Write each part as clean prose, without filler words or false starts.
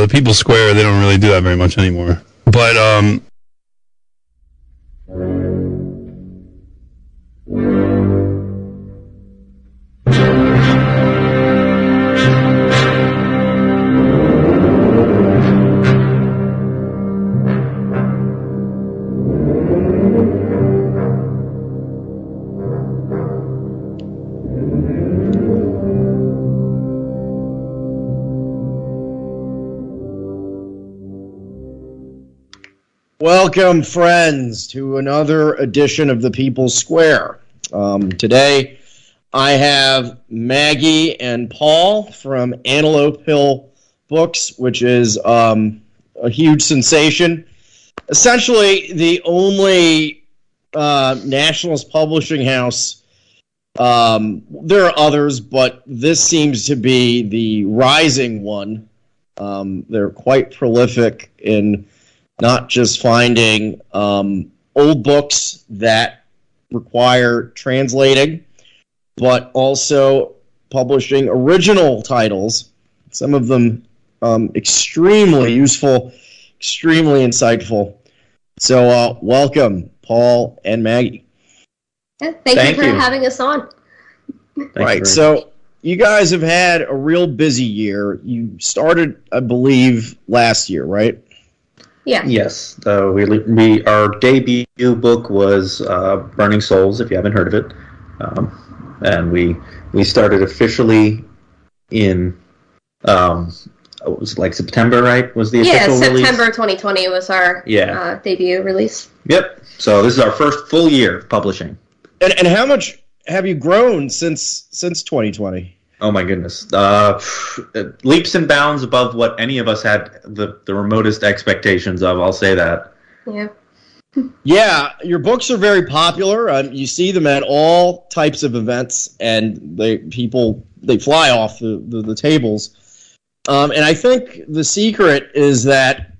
the People's Square, they don't really do that very much anymore. But, welcome, friends, to another edition of the People's Square. Today, I have Maggie and Paul from Antelope Hill Books, which is a huge sensation. Essentially, the only nationalist publishing house. There are others, but this seems to be the rising one. They're quite prolific in not just finding old books that require translating, but also publishing original titles, some of them extremely useful, extremely insightful. So welcome, Paul and Maggie. Yeah, thank you for having us on. Right, so you guys have had a real busy year. You started, I believe, last year, right? Yeah. Yes. Our debut book was Burning Souls, if you haven't heard of it, and we started officially in it was like September, right? Was the official release? September 2020 was our debut release. Yep. So this is our first full year of publishing. And how much have you grown since 2020? Oh my goodness. Leaps and bounds above what any of us had the remotest expectations of, I'll say that. Yeah. Yeah, your books are very popular. You see them at all types of events, and they fly off the tables. And I think the secret is that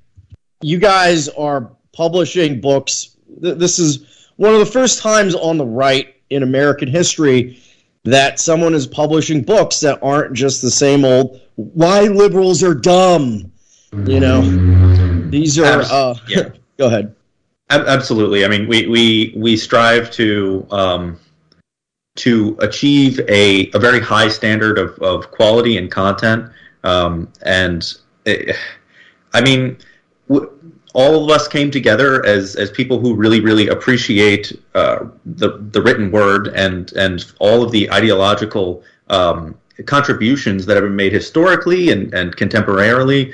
you guys are publishing books. This is one of the first times on the right in American history that someone is publishing books that aren't just the same old "why liberals are dumb," you know. These are Go ahead. Absolutely. I mean, we strive to achieve a very high standard of quality and content. All of us came together as people who really, really appreciate the written word and all of the ideological contributions that have been made historically and contemporarily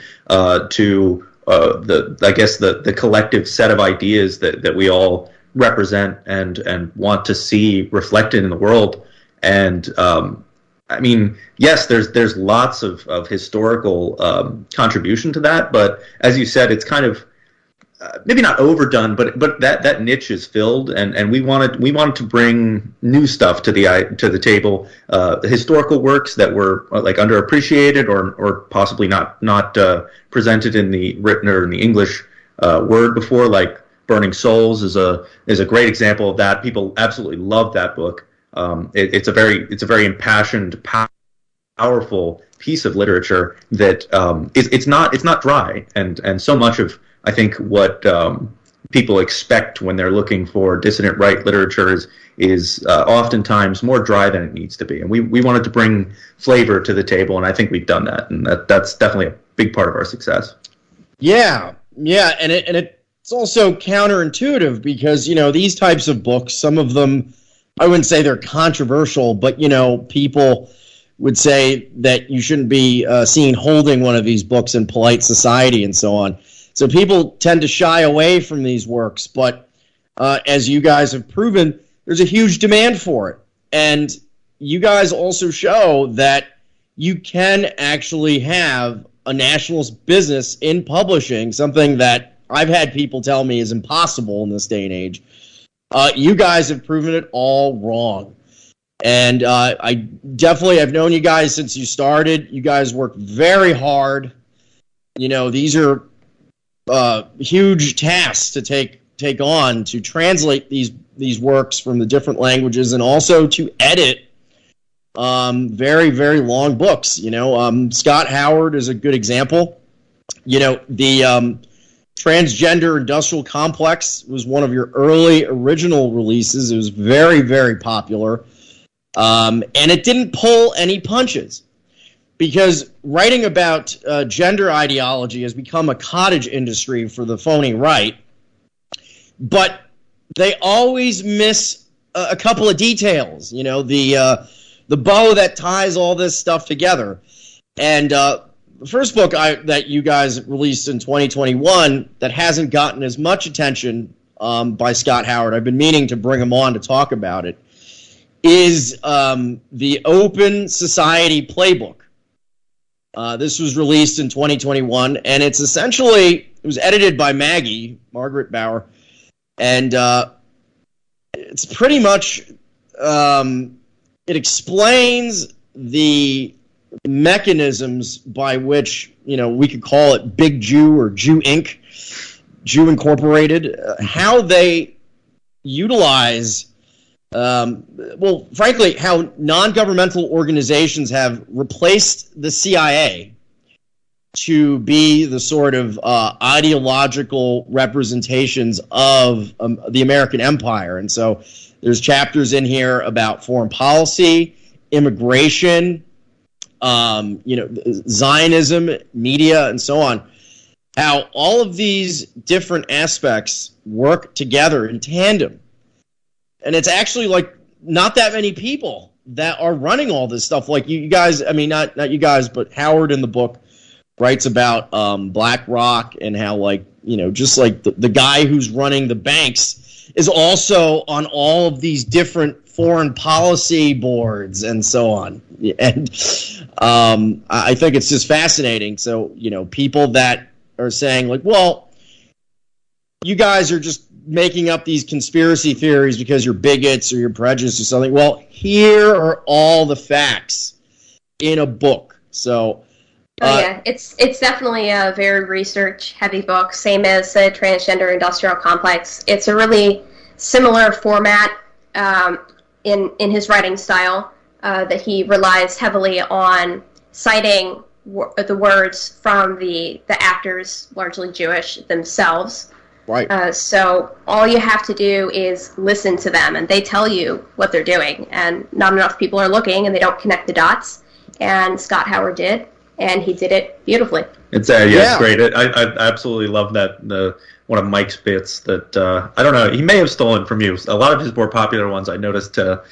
to the collective set of ideas that we all represent and want to see reflected in the world. And yes, there's lots of historical contribution to that, but as you said, it's kind of maybe not overdone, but that niche is filled, and we wanted to bring new stuff to the table, historical works that were like underappreciated or possibly not presented in the written or in the English word before. Like Burning Souls is a great example of that. People absolutely love that book. It's a very impassioned, powerful piece of literature that it's not dry, and so much of, I think, what people expect when they're looking for dissident right literature is oftentimes more dry than it needs to be. And we wanted to bring flavor to the table, and I think we've done that, and that's definitely a big part of our success. Yeah, and it's also counterintuitive because, you know, these types of books, some of them, I wouldn't say they're controversial, but, you know, people would say that you shouldn't be seen holding one of these books in polite society and so on. So people tend to shy away from these works, but as you guys have proven, there's a huge demand for it. And you guys also show that you can actually have a nationalist business in publishing, something that I've had people tell me is impossible in this day and age. You guys have proven it all wrong. And I've known you guys since you started. You guys work very hard. You know, these are huge tasks to take on, to translate these works from the different languages, and also to edit very, very long books. You know, Scott Howard is a good example. You know, the Transgender Industrial Complex was one of your early original releases. It was very, very popular. And it didn't pull any punches, because writing about gender ideology has become a cottage industry for the phony right. But they always miss a couple of details, you know, the bow that ties all this stuff together. And the first book that you guys released in 2021 that hasn't gotten as much attention by Scott Howard, I've been meaning to bring him on to talk about it, is the Open Society Playbook. This was released in 2021, and it's essentially, it was edited by Maggie, Margaret Bauer, and it's pretty much, it explains the mechanisms by which, you know, we could call it Big Jew or Jew Inc., Jew Incorporated, how they utilize, well, frankly, how non-governmental organizations have replaced the CIA to be the sort of ideological representations of the American empire. And so there's chapters in here about foreign policy, immigration, you know, Zionism, media, and so on. How all of these different aspects work together in tandem. And it's actually, like, not that many people that are running all this stuff. Like, you guys, I mean, not you guys, but Howard in the book writes about BlackRock and how, like, you know, just like the guy who's running the banks is also on all of these different foreign policy boards and so on. And I think it's just fascinating. So, you know, people that are saying, like, well, you guys are just making up these conspiracy theories because you're bigots or you're prejudiced or something. Well, here are all the facts in a book. So, oh yeah, it's definitely a very research-heavy book, same as the Transgender Industrial Complex. It's a really similar format in his writing style, that he relies heavily on citing the words from the actors, largely Jewish themselves. Right. So all you have to do is listen to them, and they tell you what they're doing. And not enough people are looking, and they don't connect the dots. And Scott Howard did, and he did it beautifully. It's yeah, it's great. I absolutely love that one of Mike's bits that I don't know, he may have stolen from you. A lot of his more popular ones I noticed have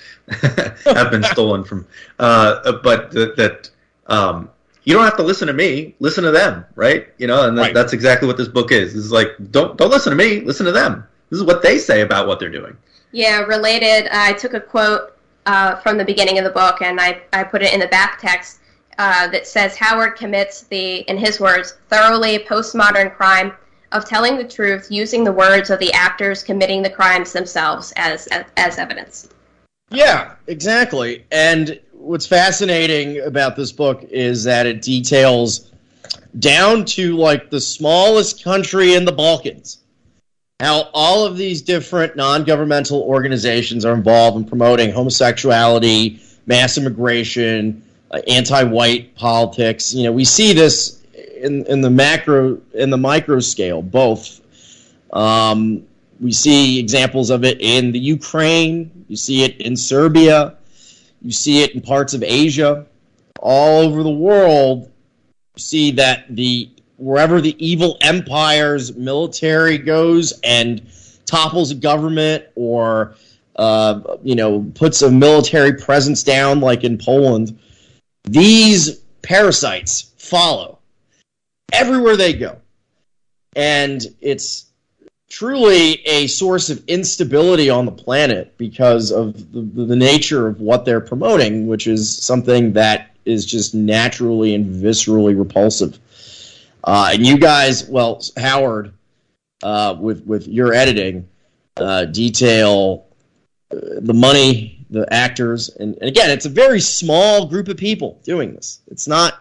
been stolen from. But that. You don't have to listen to me. Listen to them, right? You know, and that's exactly what this book is. It's like, don't listen to me. Listen to them. This is what they say about what they're doing. Yeah, related. I took a quote from the beginning of the book, and I put it in the back text that says, Howard commits the, in his words, thoroughly postmodern crime of telling the truth using the words of the actors committing the crimes themselves as evidence. Yeah, exactly. And what's fascinating about this book is that it details down to, like, the smallest country in the Balkans, how all of these different non-governmental organizations are involved in promoting homosexuality, mass immigration, anti-white politics. You know, we see this in the macro, in the micro scale, both. We see examples of it in the Ukraine. You see it in Serbia. You see it in parts of Asia, all over the world. You see that wherever the evil empire's military goes and topples a government or, you know, puts a military presence down, like in Poland, these parasites follow everywhere they go. And it's truly a source of instability on the planet because of the nature of what they're promoting, which is something that is just naturally and viscerally repulsive. And you guys, well, Howard, with your editing, detail the money, the actors, and again, it's a very small group of people doing this. It's not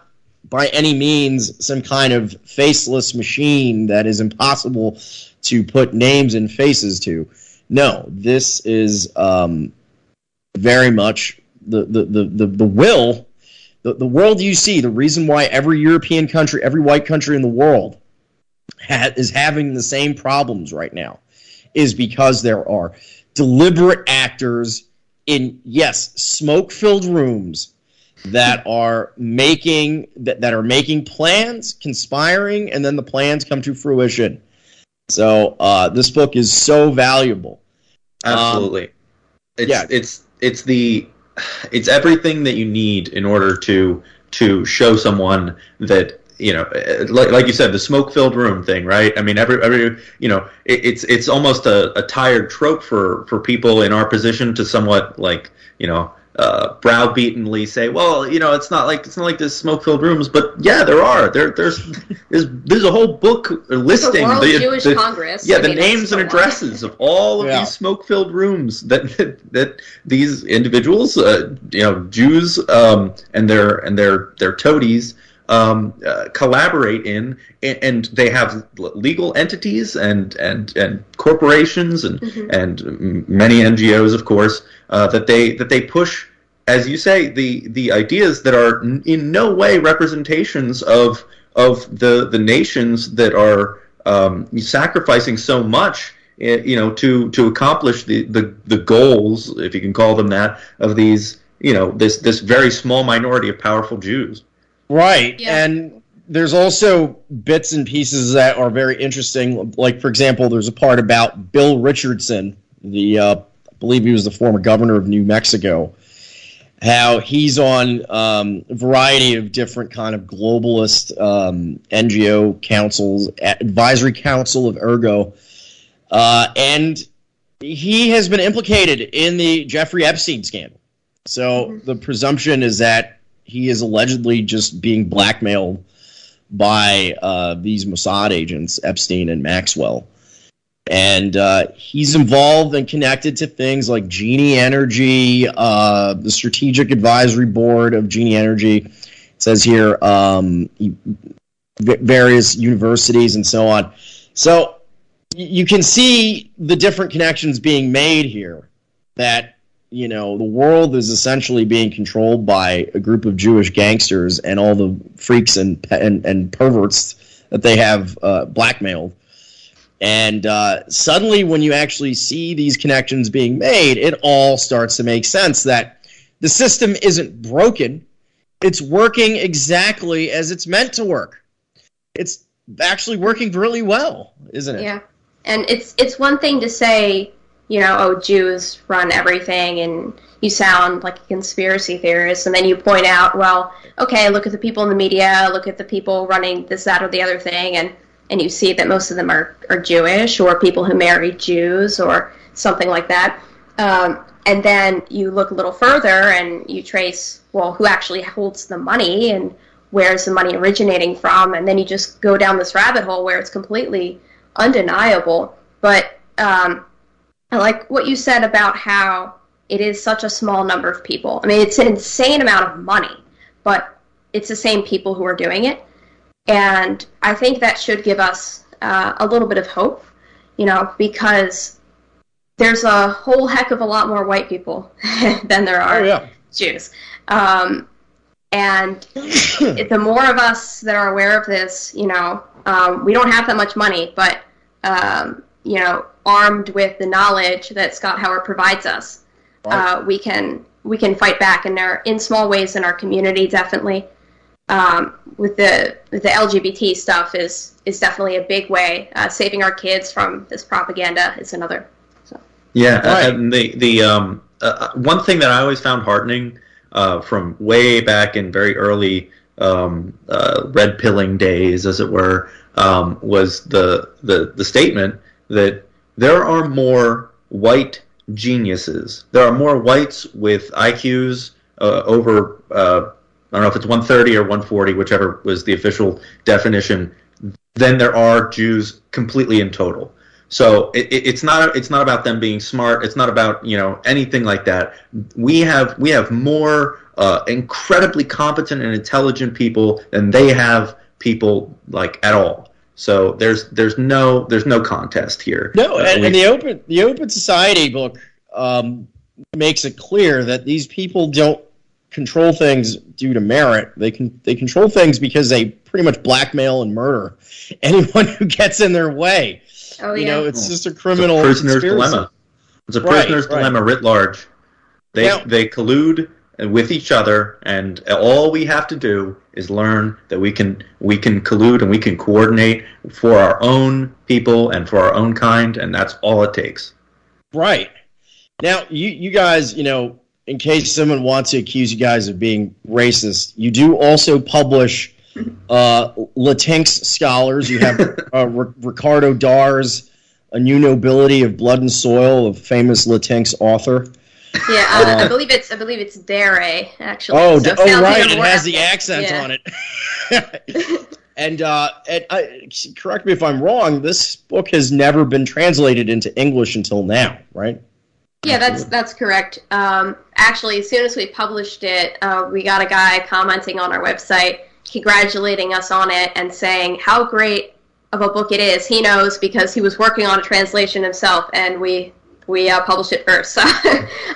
by any means some kind of faceless machine that is impossible to put names and faces to. No, this is very much the will The world you see, the reason why every European country, every white country in the world is having the same problems right now is because there are deliberate actors in, yes, smoke-filled rooms that are making plans, conspiring, and then the plans come to fruition. So this book is so valuable. Absolutely. It's everything that you need in order to show someone that, you know, like you said, the smoke-filled room thing, right? I mean, every you know, it's almost a tired trope for people in our position to somewhat, like, you know, browbeatenly say, well, you know, it's not like there's smoke-filled rooms, but yeah, there's a whole book listing the World Jewish Congress. Yeah, the names and addresses of all of these smoke-filled rooms that these individuals, you know, Jews and their toadies collaborate in, and they have legal entities and corporations and and many NGOs, of course, that they push, as you say, the ideas that are in no way representations of the nations that are sacrificing so much, you know, to accomplish the goals, if you can call them that, of these, you know, this very small minority of powerful Jews. Right, yeah. And there's also bits and pieces that are very interesting. Like, for example, there's a part about Bill Richardson, I believe he was the former governor of New Mexico, how he's on a variety of different kind of globalist NGO councils, advisory council of Ergo, and he has been implicated in the Jeffrey Epstein scandal. So the presumption is that he is allegedly just being blackmailed by these Mossad agents, Epstein and Maxwell. And he's involved and connected to things like Genie Energy, the Strategic Advisory Board of Genie Energy. It says here various universities and so on. So you can see the different connections being made here that, you know, the world is essentially being controlled by a group of Jewish gangsters and all the freaks and perverts that they have blackmailed. And suddenly when you actually see these connections being made, it all starts to make sense that the system isn't broken. It's working exactly as it's meant to work. It's actually working really well, isn't it? Yeah, and it's one thing to say, you know, oh, Jews run everything, and you sound like a conspiracy theorist, and then you point out, well, okay, look at the people in the media, look at the people running this, that, or the other thing, and you see that most of them are Jewish or people who married Jews or something like that. And then you look a little further and you trace, well, who actually holds the money and where's the money originating from, and then you just go down this rabbit hole where it's completely undeniable. But I like what you said about how it is such a small number of people. I mean, it's an insane amount of money, but it's the same people who are doing it. And I think that should give us a little bit of hope, you know, because there's a whole heck of a lot more white people than there are Jews. And the more of us that are aware of this, you know, we don't have that much money, but you know, armed with the knowledge that Scott Howard provides us, we can fight back, and there in small ways in our community, definitely. With the LGBT stuff is definitely a big way. Saving our kids from this propaganda is another. So. Yeah, and the one thing that I always found heartening from way back in very early red pilling days, as it were, was the statement that there are more white geniuses. There are more whites with IQs over, I don't know if it's 130 or 140, whichever was the official definition, than there are Jews completely in total. So it's not about them being smart. It's not about, you know, anything like that. We have more incredibly competent and intelligent people than they have people like at all. So there's no contest here. No, and the Open Society book makes it clear that these people don't control things due to merit. They control things because they pretty much blackmail and murder anyone who gets in their way. Oh, yeah. You know, it's just a criminal prisoner's dilemma. It's a prisoner's dilemma writ large. They collude with each other, and all we have to do is learn that we can collude and we can coordinate for our own people and for our own kind, and that's all it takes. Right. Now, you guys, you know, in case someone wants to accuse you guys of being racist, you do also publish Latinx scholars. You have Ricardo Darré's A New Nobility of Blood and Soil, a famous Latinx author. Yeah, I believe it's Darré, actually. Oh, right, it has the accent on it. And correct me if I'm wrong, this book has never been translated into English until now, right? Yeah, that's correct. Actually, as soon as we published it, we got a guy commenting on our website, congratulating us on it and saying how great of a book it is. He knows because he was working on a translation himself, and we published it first. So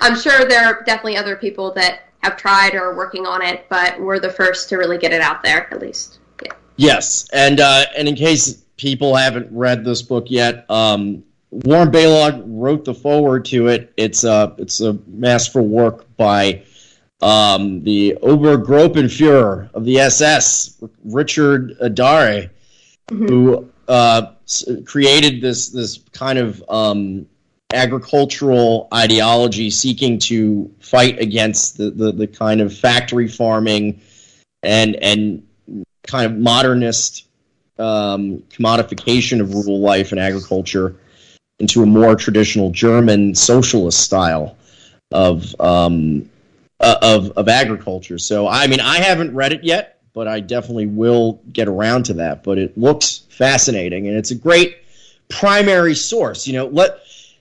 I'm sure there are definitely other people that have tried or are working on it, but we're the first to really get it out there, at least. Yeah. Yes, and in case people haven't read this book yet, Warren Balog wrote the foreword to it. It's a masterful work by the Obergruppenführer of the SS, Richard Darré, who created this kind of agricultural ideology seeking to fight against the kind of factory farming and kind of modernist commodification of rural life and agriculture into a more traditional German socialist style of agriculture. So, I mean, I haven't read it yet, but I definitely will get around to that. But it looks fascinating, and it's a great primary source. You know,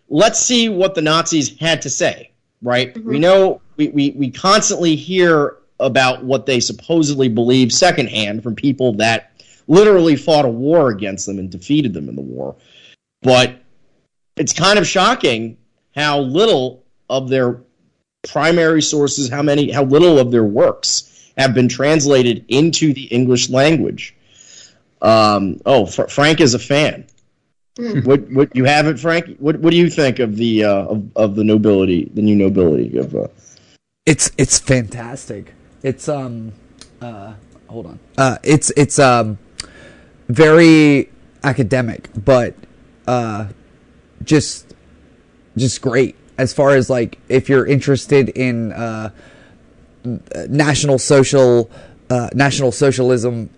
Let's see what the Nazis had to say, right? Mm-hmm. We know we constantly hear about what they supposedly believe secondhand from people that literally fought a war against them and defeated them in the war. But it's kind of shocking how little of their primary sources, how little of their works have been translated into the English language. Frank is a fan. What you have it, Frank? What do you think of the of the nobility, the new nobility of? It's fantastic. It's hold on. It's very academic, but just great as far as like if you're interested in national socialism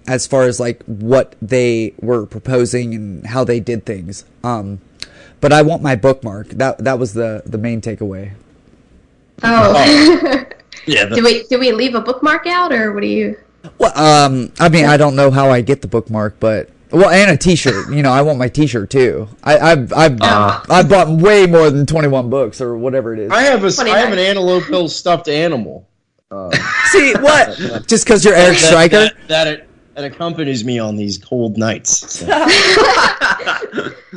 as far as like what they were proposing and how they did things. But I want my bookmark. That was the main takeaway. Oh. Yeah. Do we leave a bookmark out, or what do you? Well, I mean, I don't know how I get the bookmark, but and a T-shirt. You know, I want my T-shirt too. I've bought way more than 21 books or whatever it is. I have an Antelope Hill stuffed animal. See what? Just because you're Eric Stryker? That accompanies me on these cold nights. So.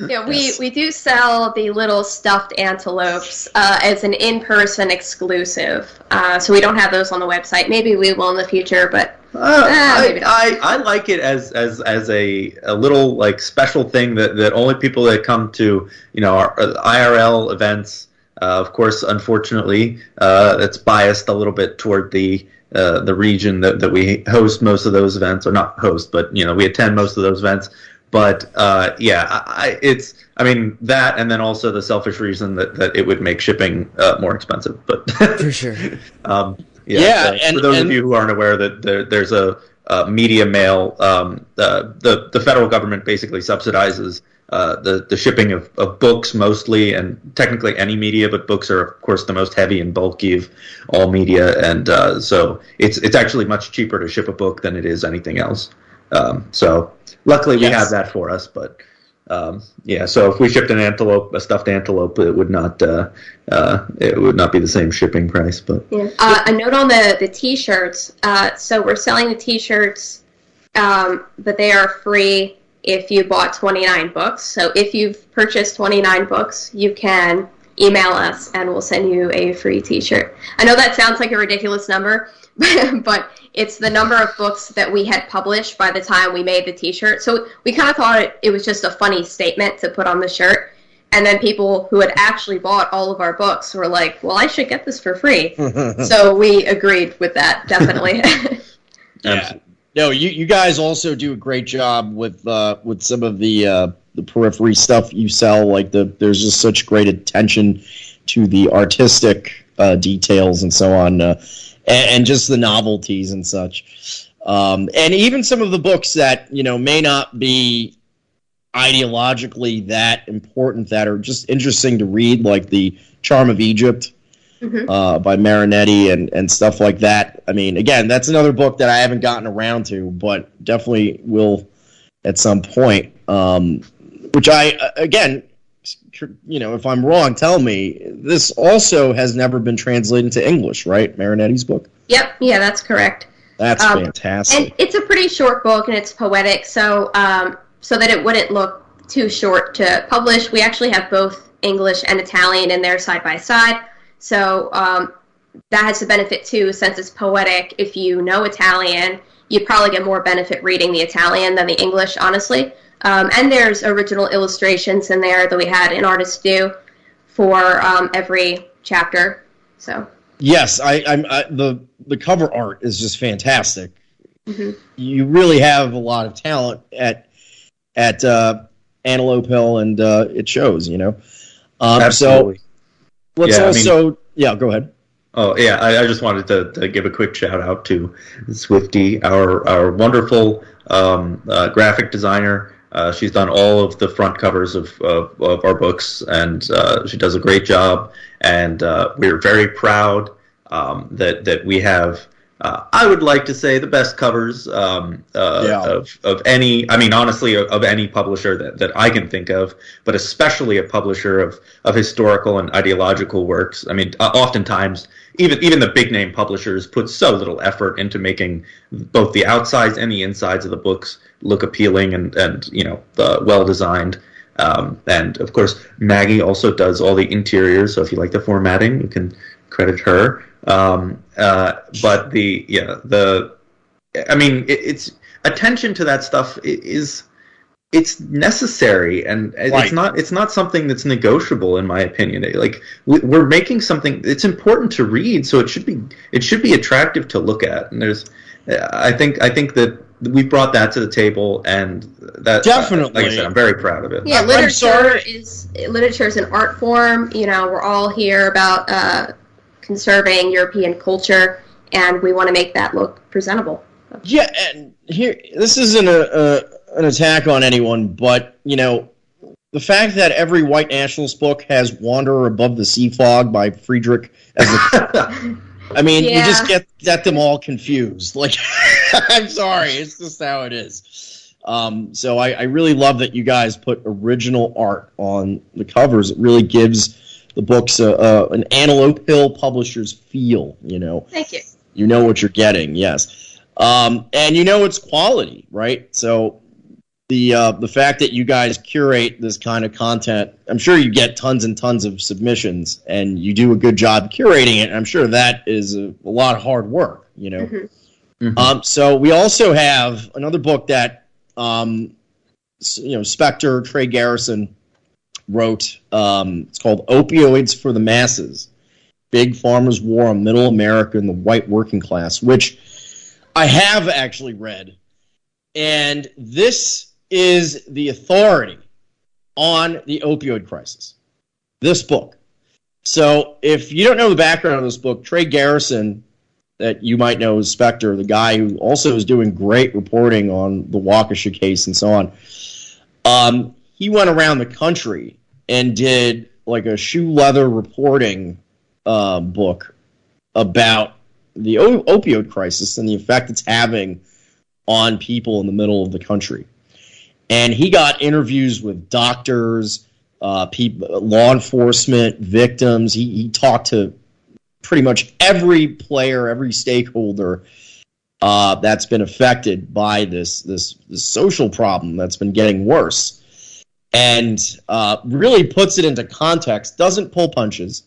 Yeah, we do sell the little stuffed antelopes as an in-person exclusive, so we don't have those on the website. Maybe we will in the future, but maybe not. I like it as a little like special thing that only people that come to, you know, our IRL events. Of course, unfortunately, it's biased a little bit toward the region that we host most of those events, or not host, but you know we attend most of those events. But that, and then also the selfish reason that it would make shipping more expensive. But for sure, and for those of you who aren't aware that there's a media mail, the federal government basically subsidizes the shipping of books mostly, and technically any media, but books are of course the most heavy and bulky of all media, and so it's actually much cheaper to ship a book than it is anything else. So luckily we have that for us, but so if we shipped a stuffed antelope, it would not be the same shipping price. But a note on the T-shirts. So we're selling the T-shirts, but they are free. If you bought 29 books, so if you've purchased 29 books, you can email us and we'll send you a free T-shirt. I know that sounds like a ridiculous number, but it's the number of books that we had published by the time we made the t-shirt. So we kind of thought it was just a funny statement to put on the shirt. And then people who had actually bought all of our books were like, well, I should get this for free. So we agreed with that, definitely. Yeah. No, you guys also do a great job with some of the periphery stuff you sell. Like there's just such great attention to the artistic details and so on, and just the novelties and such. And even some of the books that, you know, may not be ideologically that important, that are just interesting to read, like The Charm of Egypt, mm-hmm. By Marinetti and stuff like that. I mean, again, that's another book that I haven't gotten around to, but definitely will at some point, which I, again, you know, if I'm wrong, tell me. This also has never been translated into English, right? Marinetti's book? Yep. Yeah, that's correct. That's fantastic. And it's a pretty short book, and it's poetic, so so that it wouldn't look too short to publish. We actually have both English and Italian in there side by side. So that has a benefit, too, since it's poetic. If you know Italian, you'd probably get more benefit reading the Italian than the English, honestly. And there's original illustrations in there that we had an artist do for every chapter. So yes, I'm the cover art is just fantastic. Mm-hmm. You really have a lot of talent at Antelope Hill, and it shows, you know. Absolutely. So let's go ahead. Oh, yeah, I just wanted to give a quick shout-out to Swifty, our wonderful graphic designer. She's done all of the front covers of our books, and she does a great job. And we're very proud that we have, I would like to say, the best covers of any, I mean, honestly, of any publisher that I can think of, but especially a publisher of historical and ideological works. I mean, oftentimes, even the big-name publishers put so little effort into making both the outsides and the insides of the books look appealing and you know, well-designed. And, of course, Maggie also does all the interiors, so if you like the formatting, you can credit her. But it's attention to that stuff is necessary, and right. It's not something that's negotiable, in my opinion. Like we're making something, it's important to read, so it should be attractive to look at. And there's, I think that we brought that to the table, and that definitely, like I said, I'm very proud of it. Yeah, literature is an art form. You know, we're all here about conserving European culture, and we want to make that look presentable. So. Yeah, and here, this isn't an attack on anyone, but, you know, the fact that every white nationalist book has Wanderer Above the Sea Fog by Friedrich as a... I mean, yeah. You just get them all confused. Like, I'm sorry, it's just how it is. So I really love that you guys put original art on the covers. It really gives the book's an Antelope Hill publisher's feel, you know. Thank you. You know what you're getting, yes. And you know it's quality, right? So the fact that you guys curate this kind of content, I'm sure you get tons and tons of submissions, and you do a good job curating it. And I'm sure that is a lot of hard work, you know. Mm-hmm. Mm-hmm. So we also have another book that, you know, Spectre, Trey Garrison, wrote. It's called Opioids for the Masses, Big Pharma's War on Middle America and the White Working Class, which I have actually read. And this is the authority on the opioid crisis, this book. So if you don't know the background of this book, Trey Garrison, that you might know as Spectre, the guy who also is doing great reporting on the Waukesha case and so on, he went around the country and did like a shoe leather reporting book about the opioid crisis and the effect it's having on people in the middle of the country. And he got interviews with doctors, people, law enforcement, victims. He talked to pretty much every player, every stakeholder that's been affected by this social problem that's been getting worse. And really puts it into context, doesn't pull punches,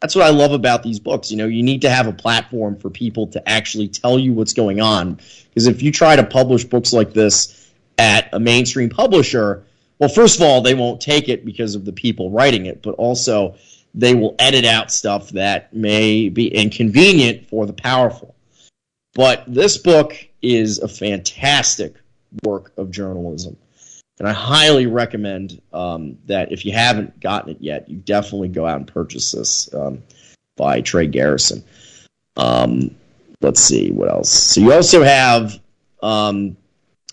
That's what I love about these books. You know, you need to have a platform for people to actually tell you what's going on. Because if you try to publish books like this at a mainstream publisher, well, first of all, they won't take it because of the people writing it, but also they will edit out stuff that may be inconvenient for the powerful. But this book is a fantastic work of journalism. And I highly recommend that if you haven't gotten it yet, you definitely go out and purchase this by Trey Garrison. Let's see, what else? So you also have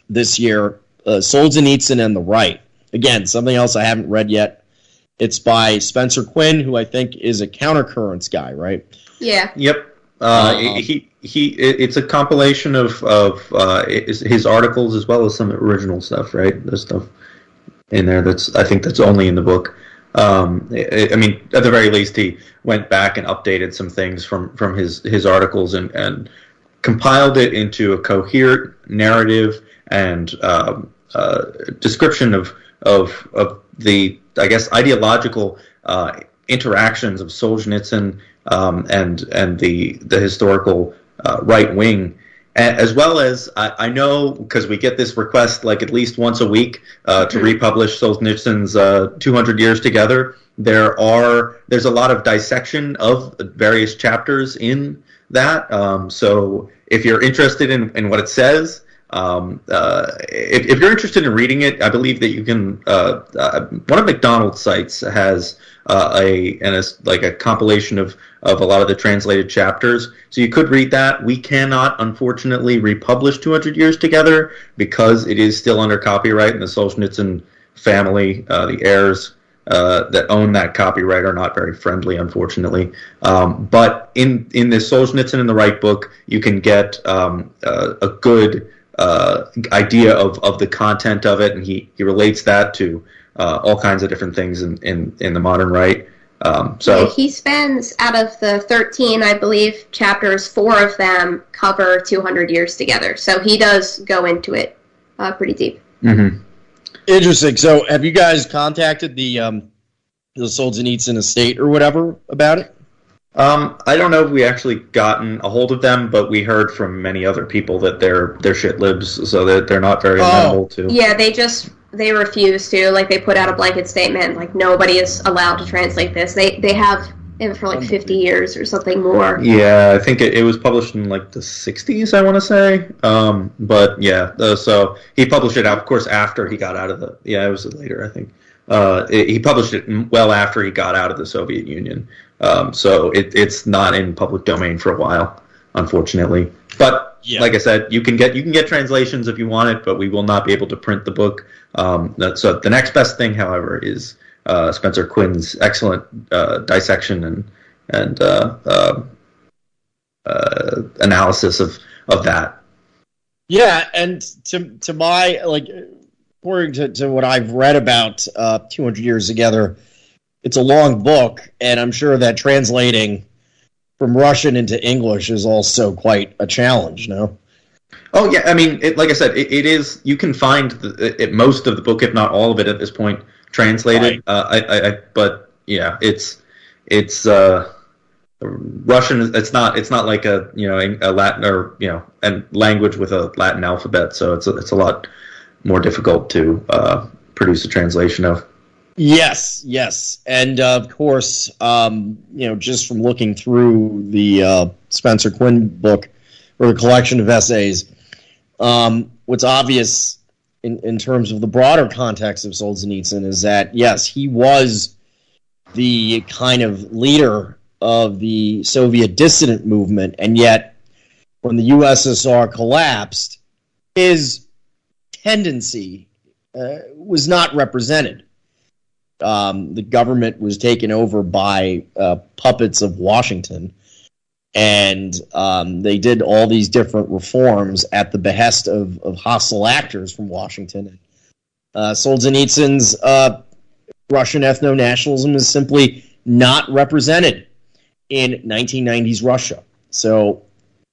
this year Solzhenitsyn and the Right. Again, something else I haven't read yet. It's by Spencer Quinn, who I think is a countercurrents guy, right? Yeah. Yep. It's a compilation of his articles as well as some original stuff, right? There's stuff in there that's only in the book. At the very least, he went back and updated some things from his articles and compiled it into a coherent narrative and description of the, I guess, ideological interactions of Solzhenitsyn and the historical right wing, as well as I know, because we get this request like at least once a week to republish Solzhenitsyn's 200 Years Together. There's a lot of dissection of various chapters in that. So if you're interested in what it says, if you're interested in reading it, I believe that you can. One of McDonald's sites has a compilation of a lot of the translated chapters, so you could read that. We cannot, unfortunately, republish 200 Years Together because it is still under copyright, and the Solzhenitsyn family, the heirs that own that copyright, are not very friendly, unfortunately. But in the Solzhenitsyn and the Right book, you can get a good idea of the content of it, and he relates that to all kinds of different things in the modern right. He spends, out of the 13, I believe, chapters, 4 of them cover 200 Years Together. So he does go into it pretty deep. Mm-hmm. Interesting. So have you guys contacted the Solzhenitsyn estate or whatever about it? I don't know if we actually gotten a hold of them, but we heard from many other people that they're shit libs, so that they're not very amenable to. Yeah, they refuse to. Like, they put out a blanket statement, like nobody is allowed to translate this. They have it for like 50 years or something more. Yeah, I think it was published in like the 60s, I want to say. But yeah, so he published it out, of course, after he got out of the. Yeah, it was later, I think. He published it well after he got out of the Soviet Union. So it's not in public domain for a while, unfortunately. But yeah. Like I said, you can get translations if you want it, but we will not be able to print the book. So the next best thing, however, is Spencer Quinn's excellent dissection and analysis of that. Yeah, and to my like. According to what I've read about 200 Years Together, it's a long book, and I'm sure that translating from Russian into English is also quite a challenge, no? Oh, yeah. I mean, like I said, it is. You can find most of the book, if not all of it at this point, translated. Right. But, yeah, it's Russian. It's not like a Latin or, a language with a Latin alphabet, so it's a lot more difficult to produce a translation of. Yes. And of course, just from looking through the Spencer Quinn book or the collection of essays, what's obvious in terms of the broader context of Solzhenitsyn is that, yes, he was the kind of leader of the Soviet dissident movement, and yet when the USSR collapsed, his tendency was not represented. The government was taken over by puppets of Washington, and they did all these different reforms at the behest of hostile actors from Washington. Solzhenitsyn's Russian ethno-nationalism is simply not represented in 1990s Russia. So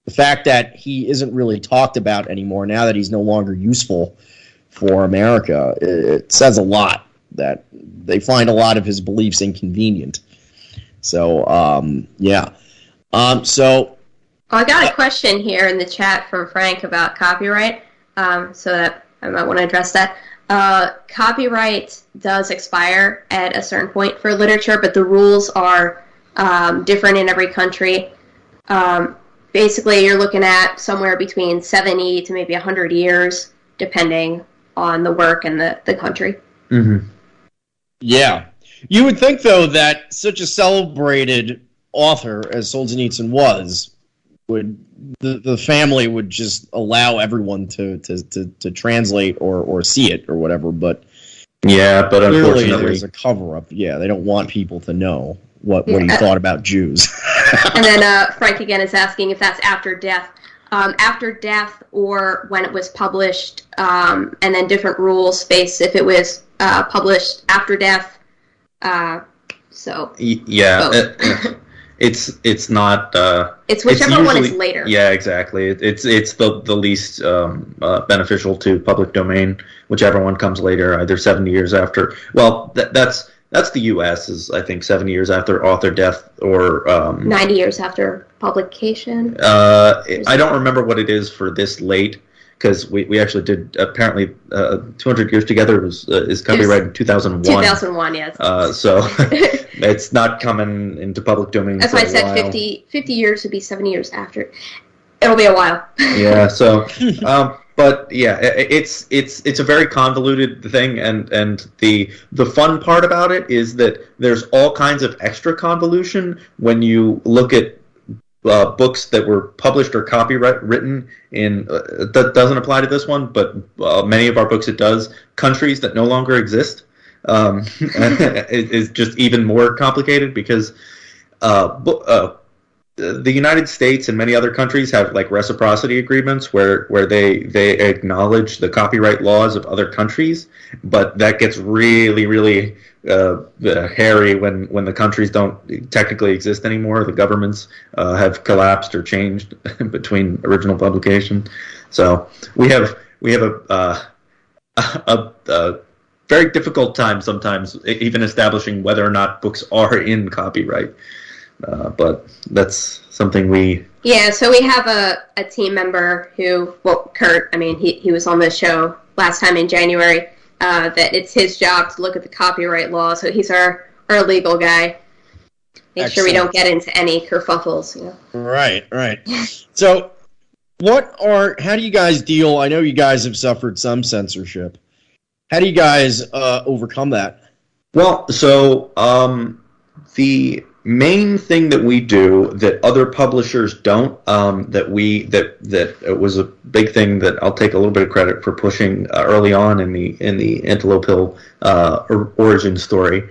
the fact that he isn't really talked about anymore, now that he's no longer useful for America, it says a lot, that they find a lot of his beliefs inconvenient. So, yeah. I got a question here in the chat from Frank about copyright, so that I might want to address that. Copyright does expire at a certain point for literature, but the rules are different in every country. Basically, you're looking at somewhere between 70 to maybe 100 years, depending on the work and the country. Mm-hmm. Yeah. You would think, though, that such a celebrated author as Solzhenitsyn was, the family would just allow everyone to translate or see it or whatever, but yeah, but unfortunately there's a cover up. Yeah, they don't want people to know what he thought about Jews. And then Frank again is asking if that's after death or when it was published, and then different rules space if it was published after death. So yeah. It's not. It's whichever one is later. Yeah, exactly. It's the least beneficial to public domain. Whichever one comes later, either 70 years after. Well, that's the U.S. is, I think, 70 years after author death, or 90 years after publication. I don't remember what it is for this late, because we actually did, apparently, 200 Years Together is copyrighted in 2001. 2001, yes. So it's not coming into public domain for a while. That's why I said 50 years would be 70 years after. It'll be a while. Yeah, so, but yeah, it's a very convoluted thing, and the fun part about it is that there's all kinds of extra convolution when you look at books that were published or copywritten in, that doesn't apply to this one, but many of our books it does, countries that no longer exist. It's just even more complicated because the United States and many other countries have like reciprocity agreements where they acknowledge the copyright laws of other countries, but that gets really, really hairy when the countries don't technically exist anymore. The governments have collapsed or changed between original publication. So we have a very difficult time sometimes even establishing whether or not books are in copyright. But that's something we... Yeah, so we have a team member who, well, Kurt, I mean, he was on the show last time in January, that it's his job to look at the copyright law, so he's our legal guy. Make Excellent. Sure we don't get into any kerfuffles, you know? Right. So how do you guys deal, I know you guys have suffered some censorship. How do you guys overcome that? Well, so the main thing that we do that other publishers don't, that it was a big thing that I'll take a little bit of credit for pushing early on in the Antelope Hill origin story,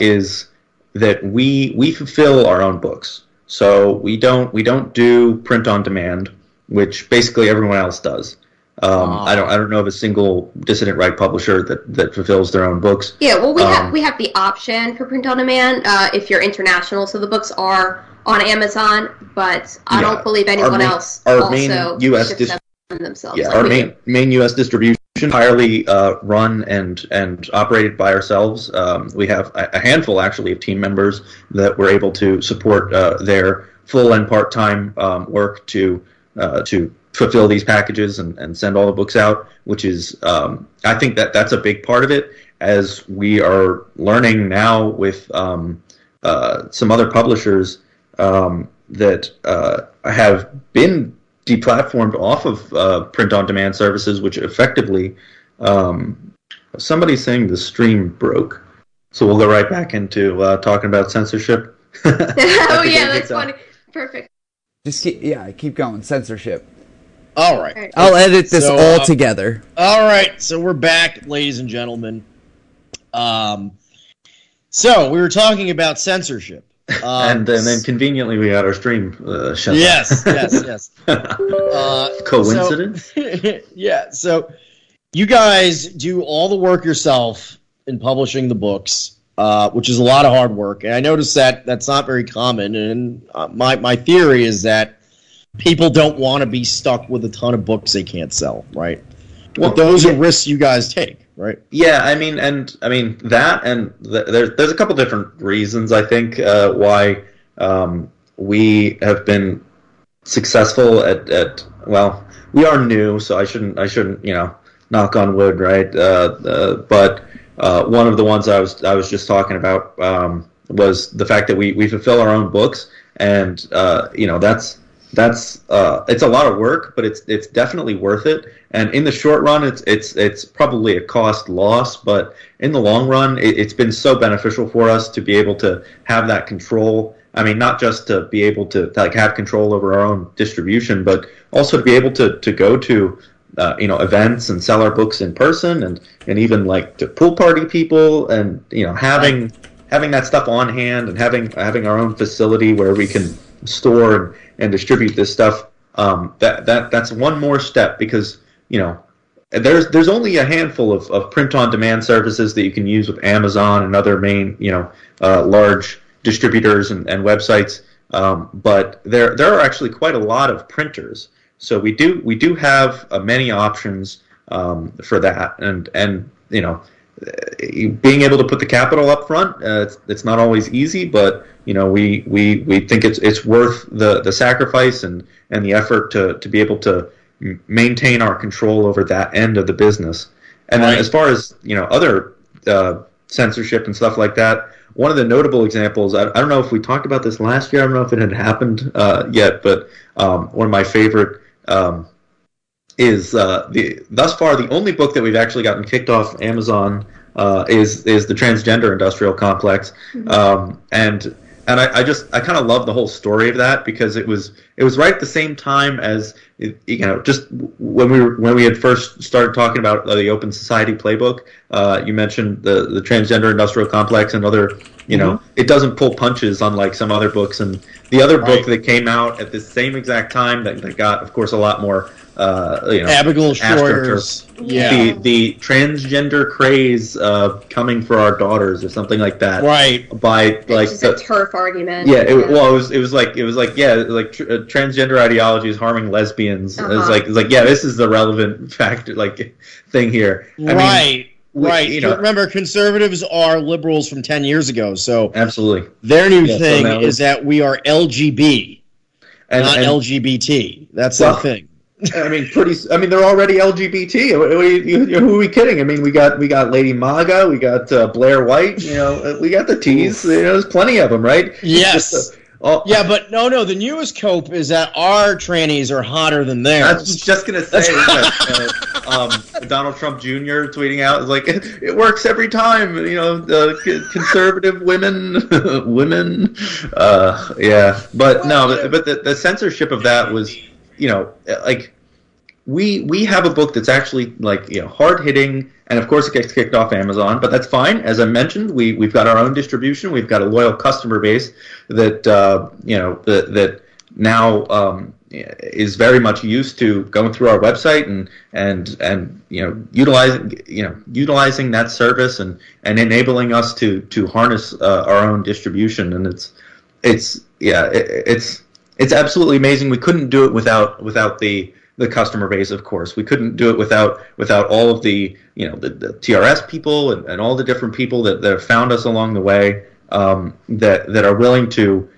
is that we fulfill our own books. So we don't do print on demand, which basically everyone else does. I don't know of a single dissident right publisher that fulfills their own books. Yeah, well, we have the option for print on demand if you're international, so the books are on Amazon. But I don't believe anyone else also ships them themselves. Yeah, like our main U.S. distribution entirely run and operated by ourselves. We have a handful actually of team members that were able to support their full and part time work to fulfill these packages and send all the books out, which is, I think that's a big part of it, as we are learning now with some other publishers that have been deplatformed off of print-on-demand services, which effectively, somebody's saying the stream broke. So we'll go right back into talking about censorship. Oh, yeah, that's funny. Perfect. Just keep going. Censorship. All right. I'll edit this all together. All right. So we're back, ladies and gentlemen. So we were talking about censorship. And then conveniently we had our stream shut down. Yes. Coincidence? So, yeah. So you guys do all the work yourself in publishing the books, which is a lot of hard work. And I noticed that that's not very common. And my theory is that people don't want to be stuck with a ton of books they can't sell, right? Well, those are risks you guys take. right? Yeah, I mean that, and there's a couple different reasons I think why we have been successful at well, we are new, so I shouldn't knock on wood, right? But one of the ones I was just talking about was the fact that we fulfill our own books, and that's it's a lot of work, but it's definitely worth it. And in the short run, it's probably a cost loss, but in the long run, it's been so beneficial for us to be able to have that control. I mean, not just to be able to like have control over our own distribution, but also to be able to go to events and sell our books in person, and even like to pool party people, and having that stuff on hand, and having our own facility where we can store and distribute this stuff. That's one more step, because there's only a handful of print on demand services that you can use with Amazon and other main large distributors and websites, but there are actually quite a lot of printers. So we do have many options for that, and being able to put the capital up front, it's not always easy, but we think it's worth the sacrifice and the effort to be able to maintain our control over that end of the business. And then as far as other censorship and stuff like that. One of the notable examples, I don't know if we talked about this last year, I don't know if it had happened yet, but one of my favorite is thus far the only book that we've actually gotten kicked off Amazon is the Transgender Industrial Complex, and I kind of love the whole story of that, because it was right at the same time as just when we had first started talking about the Open Society Playbook. You mentioned the Transgender Industrial Complex and other, it doesn't pull punches, unlike some other books. And the other book that came out at the same exact time that got, of course, a lot more Abigail Schroyer's the transgender craze coming for our daughters or something like that, right? By like a turf argument. Yeah, it was like transgender ideology is harming lesbians. Uh-huh. It's like this is the relevant factor thing here. Right. Remember, conservatives are liberals from 10 years ago, so absolutely their new thing is that we are LGB, not LGBT. That's the thing. I mean, they're already LGBT. Who are we kidding? I mean, we got Lady MAGA, we got Blair White. We got the T's. There's plenty of them, right? Yes. But no. The newest cope is that our trannies are hotter than theirs. I was just gonna say that Donald Trump Jr. tweeting out is like, it works every time. Conservative women. But the censorship of that was. We have a book that's actually hard hitting, and of course it gets kicked off Amazon, but that's fine. As I mentioned, we've got our own distribution, we've got a loyal customer base that that now is very much used to going through our website and utilizing that service and enabling us to harness our own distribution, and it's absolutely amazing. We couldn't do it without the customer base, of course. We couldn't do it without all of the the TRS people and all the different people that have found us along the way, that are willing to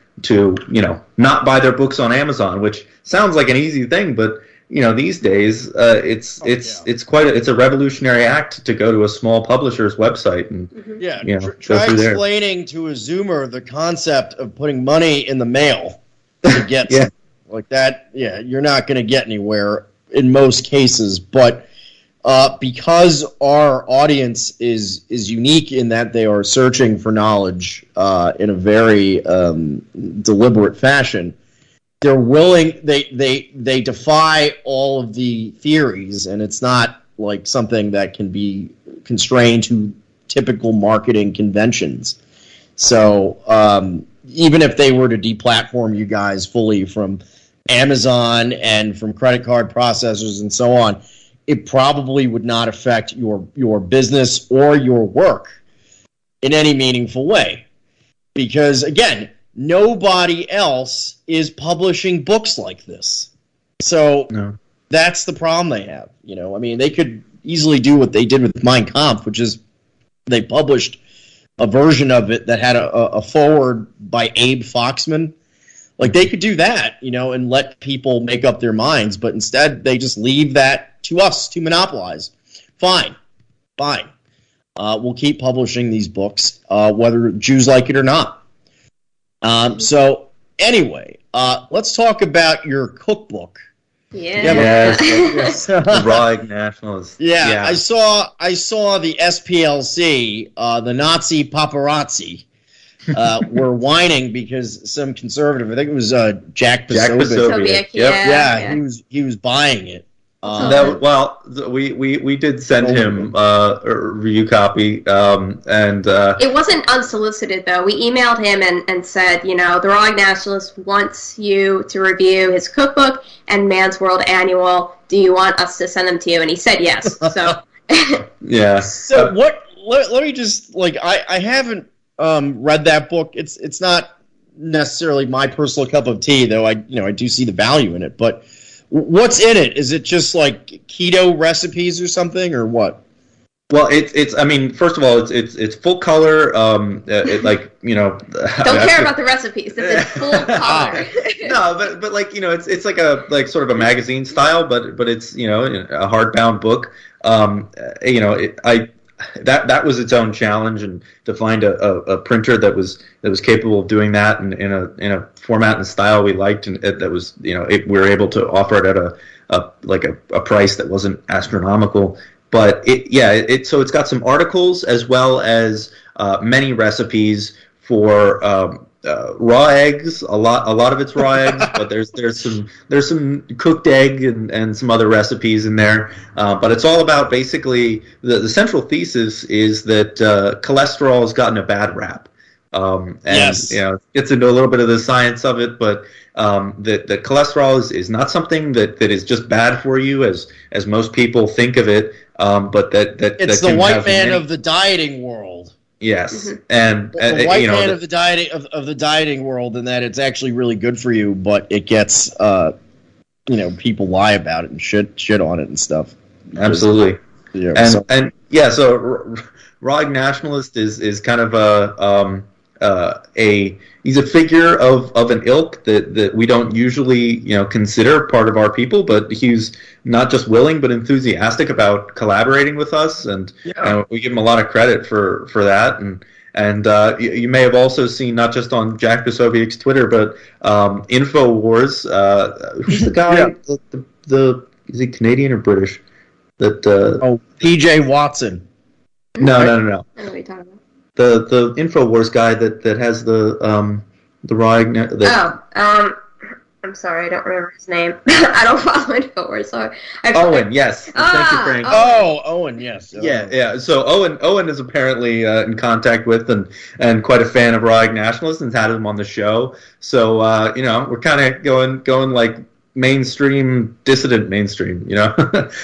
not buy their books on Amazon, which sounds like an easy thing, but these days it's a revolutionary act to go to a small publisher's website and try explaining there. To a Zoomer the concept of putting money in the mail. To get like that, you're not going to get anywhere in most cases. But because our audience is unique in that they are searching for knowledge in a very deliberate fashion, they're willing. They defy all of the theories, and it's not like something that can be constrained to typical marketing conventions. So. Even if they were to deplatform you guys fully from Amazon and from credit card processors and so on, it probably would not affect your business or your work in any meaningful way. Because, again, nobody else is publishing books like this. So that's the problem they have. I mean, they could easily do what they did with Mein Kampf, which is they published a version of it that had a foreword by Abe Foxman. Like, they could do that, you know, and let people make up their minds, but instead they just leave that to us to monopolize. Fine. We'll keep publishing these books, whether Jews like it or not. So anyway, let's talk about your cookbook. Yeah. Raw Egg Nationalist. Yeah. I saw the SPLC, the Nazi paparazzi, were whining because some conservative, I think it was Jack Posobiec. Yeah, he was buying it. We did send him a review copy, and it wasn't unsolicited, though. We emailed him and said, you know, the Raw Egg Nationalist wants you to review his cookbook and Man's World Annual. Do you want us to send them to you? And he said yes. So yeah. So what? Let me just, like, I haven't read that book. It's not necessarily my personal cup of tea, though. I do see the value in it, but. What's in it? Is it just like keto recipes or something, or what? Well, it's. I mean, first of all, it's full color. Don't care about the recipes. It's full color. No, but like, you know, it's like a, like, sort of a magazine style, but it's, you know, a hardbound book. You know, that was its own challenge, and to find a printer that was capable of doing that in a format and style we liked, and that was, you know, we were able to offer it at a price that wasn't astronomical. But so it's got some articles as well as many recipes for raw eggs. A lot of it's raw eggs, but there's some cooked egg and some other recipes in there. But it's all about, basically, the central thesis is that cholesterol has gotten a bad rap. Yes. You know, it gets into a little bit of the science of it, but that cholesterol is not something that is just bad for you, as most people think of it. But that it's that the white man of the dieting world. Yes, and the white man of the dieting of the dieting world, and that it's actually really good for you, but it gets, you know, people lie about it and shit on it and stuff. Absolutely, yeah. So Raw Egg Nationalist is kind of he's a figure of an ilk that we don't usually, you know, consider part of our people, but he's not just willing but enthusiastic about collaborating with us, and we give him a lot of credit for that. And you may have also seen, not just on Jack Posobiec's Twitter, but Infowars. Who's the guy? Yeah. The is he Canadian or British? That PJ Watson. No. I don't know what you're talking about. The Infowars guy that has the raw egg. I'm sorry, I don't remember his name. I don't follow Infowars. Sorry. Owen, yes. Thank you, Frank. Owen, yes. Yeah. So Owen is apparently in contact with and quite a fan of Raw Egg Nationalist, and had him on the show. So you know, we're kind of going like mainstream, dissident mainstream. You know.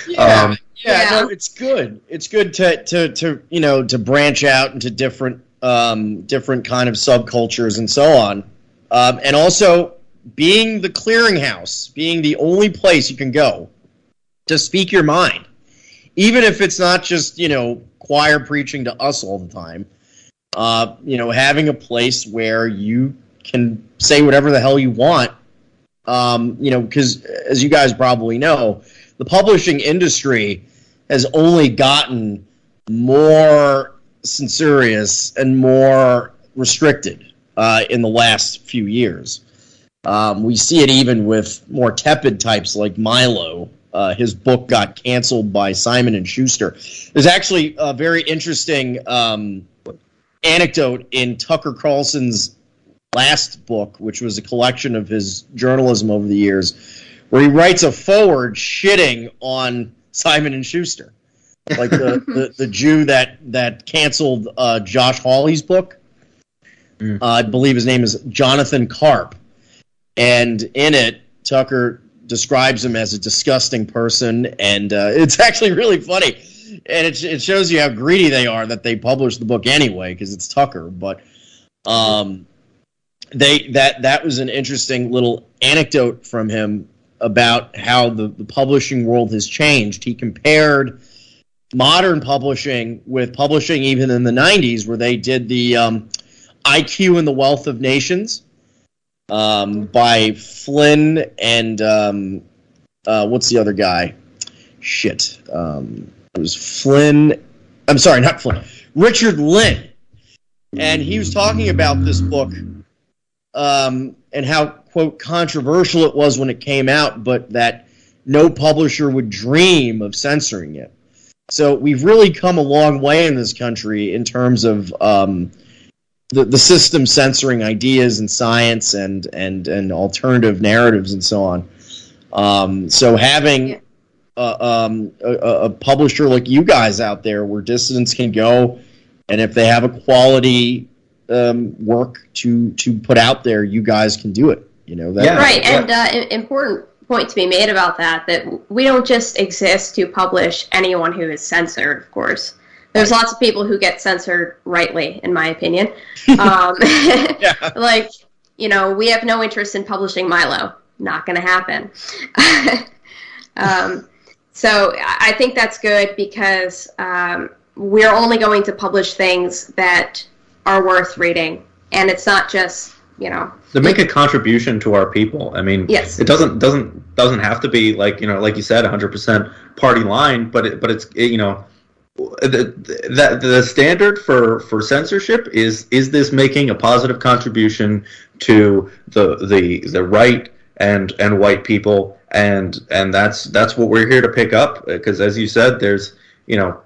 Yeah. Yeah, no, it's good. It's good to you know, to branch out into different kind of subcultures and so on, and also being the clearinghouse, being the only place you can go to speak your mind, even if it's not just, you know, choir preaching to us all the time. You know, having a place where you can say whatever the hell you want, you know, because, as you guys probably know, the publishing industry has only gotten more censorious and more restricted in the last few years. We see it even with more tepid types like Milo. His book got canceled by Simon and Schuster. There's actually a very interesting anecdote in Tucker Carlson's last book, which was a collection of his journalism over the years, where he writes a foreword shitting on Simon and Schuster. Like the Jew that canceled Josh Hawley's book. I believe his name is Jonathan Karp. And in it, Tucker describes him as a disgusting person, and it's actually really funny. And it shows you how greedy they are that they publish the book anyway, because it's Tucker. But that was an interesting little anecdote from him about how the publishing world has changed. He compared modern publishing with publishing even in the 90s, where they did the IQ and the Wealth of Nations by Flynn and what's the other guy? Shit. It was Flynn. I'm sorry, not Flynn. Richard Lynn. And he was talking about this book and how, quote, controversial it was when it came out, but that no publisher would dream of censoring it. So we've really come a long way in this country in terms of the system censoring ideas and science and alternative narratives and so on. So having a publisher like you guys out there where dissidents can go, and if they have a quality work to put out there, you guys can do it. You know that, yeah. Right. And important point to be made about that, that we don't just exist to publish anyone who is censored, of course. There's lots of people who get censored rightly, in my opinion. Yeah. Like, you know, we have no interest in publishing Milo. Not going to happen. So I think that's good because we're only going to publish things that are worth reading. And it's not just, you know, to make a contribution to our people. I mean, yes. It doesn't have to be like, you know, like you said, 100% party line, but it's you know, the standard for censorship is this making a positive contribution to the right and white people, and that's what we're here to pick up, because as you said, there's, you know,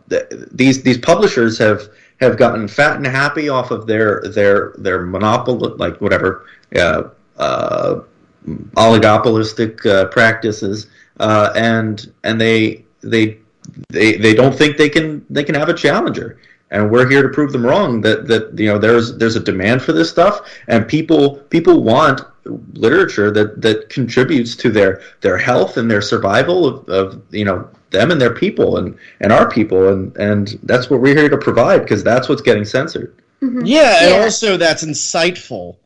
these publishers have gotten fat and happy off of their monopoly, like whatever, oligopolistic practices, and they don't think they can have a challenger, and we're here to prove them wrong. That you know, there's a demand for this stuff, and people want literature that contributes to their health and their survival of you know, them and their people and our people, and that's what we're here to provide, because that's what's getting censored. Mm-hmm. Yeah, and also that's insightful.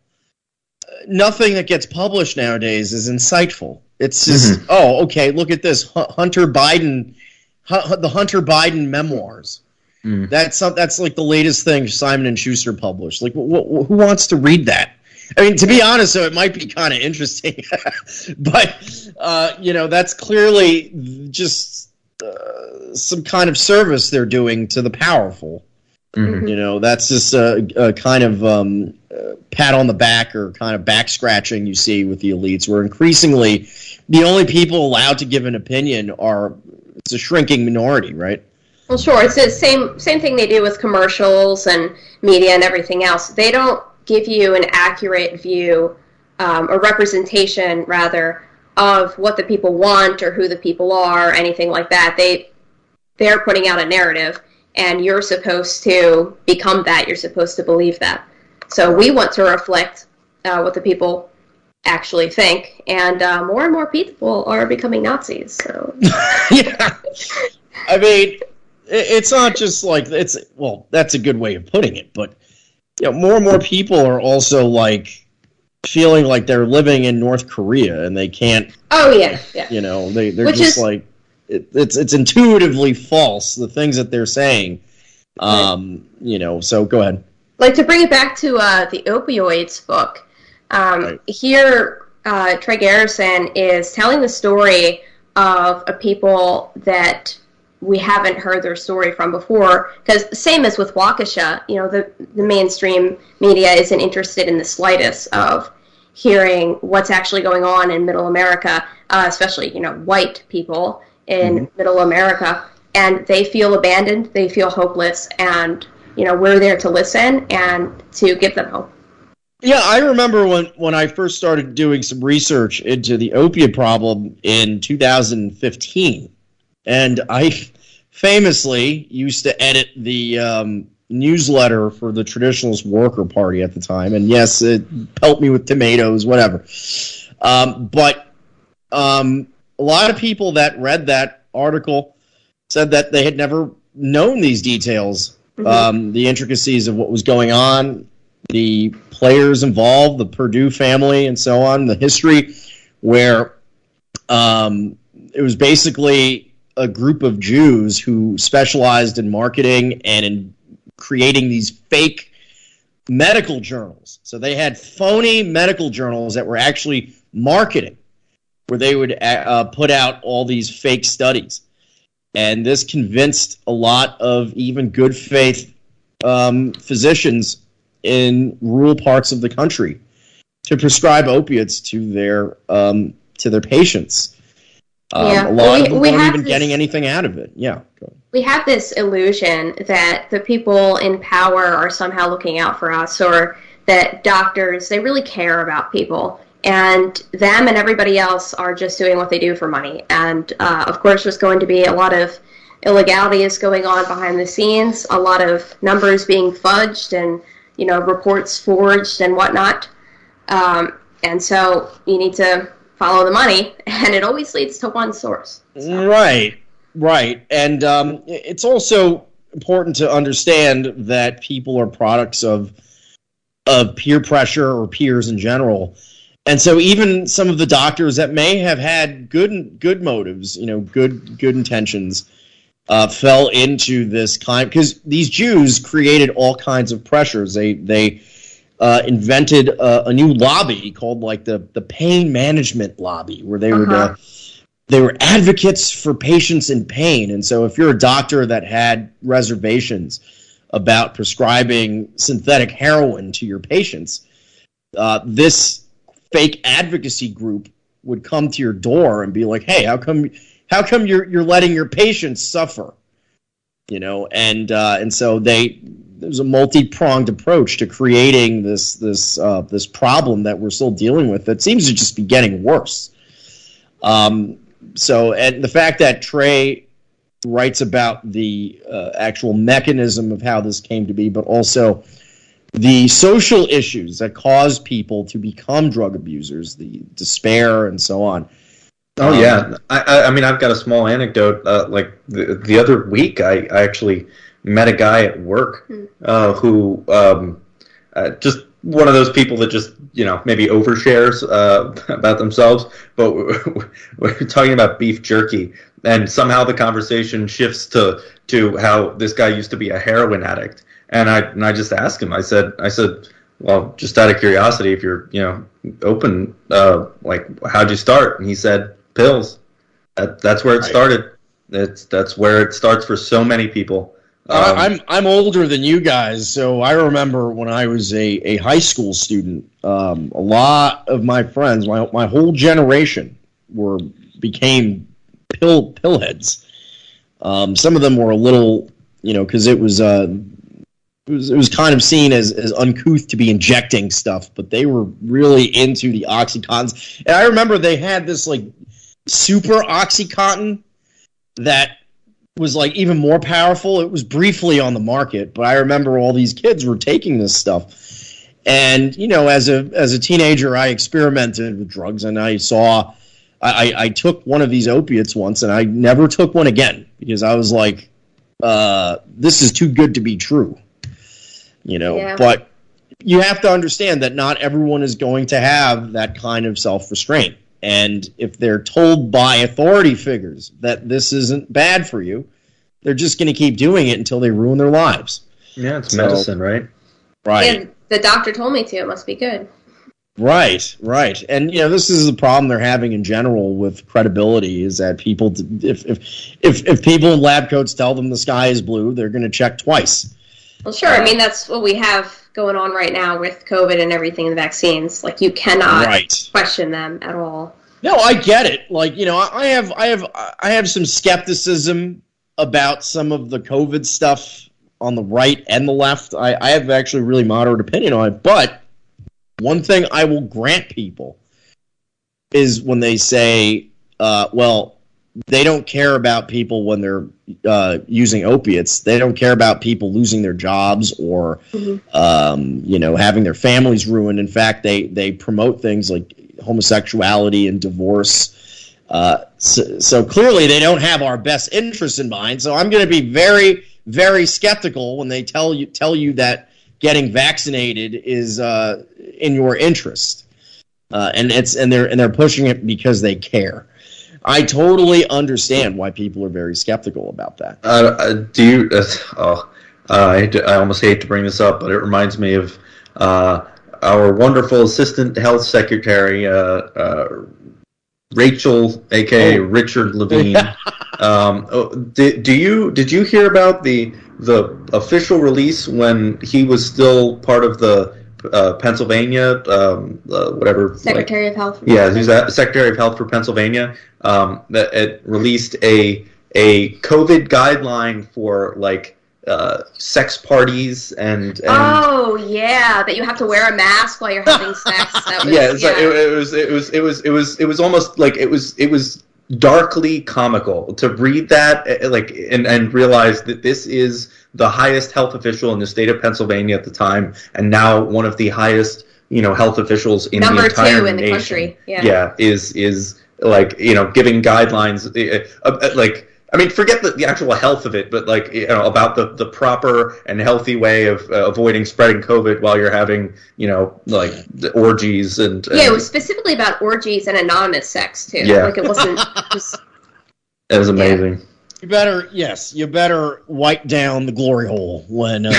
Nothing that gets published nowadays is insightful. It's just, oh, okay, look at this, the Hunter Biden memoirs. Mm. That's like the latest thing Simon and Schuster published. Like, who wants to read that? I mean, to be honest, though, it might be kind of interesting, but you know, that's clearly just some kind of service they're doing to the powerful. Mm-hmm. You know, that's just a kind of pat on the back or kind of back scratching you see with the elites, where increasingly the only people allowed to give an opinion are. It's a shrinking minority, right? Well, sure. It's the same thing they do with commercials and media and everything else. They don't give you an accurate view, or representation, rather, of what the people want or who the people are or anything like that. They're putting out a narrative, and you're supposed to become that. You're supposed to believe that. So we want to reflect what the people actually think, and more people are becoming Nazis. So yeah, I mean, it's not just like it's. Well, that's a good way of putting it, but you know, more and more people are also like feeling like they're living in North Korea and they can't. Oh yeah. You know, they're which just is, like it's intuitively false, the things that they're saying. Right. You know, so go ahead. Like, to bring it back to the opioids book. Right. Here, Trey Garrison is telling the story of a people that we haven't heard their story from before, because same as with Waukesha, you know, the mainstream media isn't interested in the slightest of hearing what's actually going on in Middle America, especially, you know, white people in Middle America, and they feel abandoned, they feel hopeless, and, you know, we're there to listen and to give them hope. Yeah, I remember when I first started doing some research into the opiate problem in 2015, and I famously used to edit the newsletter for the Traditionalist Worker Party at the time, and yes, it pelted me with tomatoes, whatever. But a lot of people that read that article said that they had never known these details, the intricacies of what was going on, the players involved, the Purdue family and so on, the history, where it was basically a group of Jews who specialized in marketing and in creating these fake medical journals. So they had phony medical journals that were actually marketing, where they would put out all these fake studies. And this convinced a lot of even good faith physicians in rural parts of the country to prescribe opiates to their patients. A lot of them weren't even getting anything out of it. Yeah, we have this illusion that the people in power are somehow looking out for us, or that doctors, they really care about people, and them and everybody else are just doing what they do for money. And of course, there's going to be a lot of illegality going on behind the scenes, a lot of numbers being fudged and, you know, reports forged and whatnot. And so you need to follow the money, and it always leads to one source. So. Right. And it's also important to understand that people are products of peer pressure, or peers in general. And so even some of the doctors that may have had good motives, you know, good intentions, fell into this kind, because these Jews created all kinds of pressures. They invented a new lobby called like the pain management lobby, where they were advocates for patients in pain. And so if you're a doctor that had reservations about prescribing synthetic heroin to your patients, this fake advocacy group would come to your door and be like, "Hey, how come you're letting your patients suffer?" You know, and so there's a multi-pronged approach to creating this problem that we're still dealing with that seems to just be getting worse. So, and the fact that Trey writes about the actual mechanism of how this came to be, but also the social issues that cause people to become drug abusers, the despair and so on. Oh, yeah. I mean, I've got a small anecdote. Like the other week, I actually met a guy at work who just one of those people that just, you know, maybe overshares about themselves. But we're talking about beef jerky, and somehow the conversation shifts to how this guy used to be a heroin addict. And I just asked him, I said, well, just out of curiosity, if you're, you know, open, like, how'd you start? And he said, pills. That's where it started. That's where it starts for so many people. I'm older than you guys, so I remember when I was a high school student, a lot of my friends, my whole generation became pillheads. Some of them were a little, you know, because it was kind of seen as uncouth to be injecting stuff, but they were really into the OxyContins. And I remember they had this like super OxyContin that was like even more powerful. It was briefly on the market, but I remember all these kids were taking this stuff. And, you know, as a teenager, I experimented with drugs, and I took one of these opiates once, and I never took one again, because I was like, this is too good to be true. You know, But you have to understand that not everyone is going to have that kind of self-restraint. And if they're told by authority figures that this isn't bad for you, they're just going to keep doing it until they ruin their lives. Yeah, it's medicine, right? Right. And the doctor told me to. It must be good. Right. And, you know, this is the problem they're having in general with credibility, is that people, if people in lab coats tell them the sky is blue, they're going to check twice. Well, sure. I mean, that's what we have going on right now with COVID and everything in the vaccines. Like, you cannot question them at all. No, I get it. Like, you know, I have some skepticism about some of the COVID stuff on the right and the left. I have actually really moderate opinion on it. But one thing I will grant people is when they say, they don't care about people when they're using opiates. They don't care about people losing their jobs or, you know, having their families ruined. In fact, they promote things like homosexuality and divorce. So clearly they don't have our best interests in mind. So I'm going to be very, very skeptical when they tell you that getting vaccinated is in your interest. And they're pushing it because they care. I totally understand why people are very skeptical about that. I almost hate to bring this up, but it reminds me of our wonderful Assistant Health Secretary, Rachel, aka Richard Levine. Did you hear about the official release when he was still part of the Pennsylvania, Secretary of Health? Yeah, he's the Secretary of Health for Pennsylvania. That it released a COVID guideline for sex parties and oh yeah, that you have to wear a mask while you're having sex. That was, yeah, it was almost like it was darkly comical to read that, and realize that this is the highest health official in the state of Pennsylvania at the time, and now one of the highest health officials in the entire nation. Number 2 in the country. Yeah, is giving guidelines I mean, forget the actual health of it, but about the proper and healthy way of avoiding spreading COVID while you're having the orgies and it was specifically about orgies and anonymous sex too. Yeah, it wasn't just. It was amazing. Yeah. You better wipe down the glory hole when you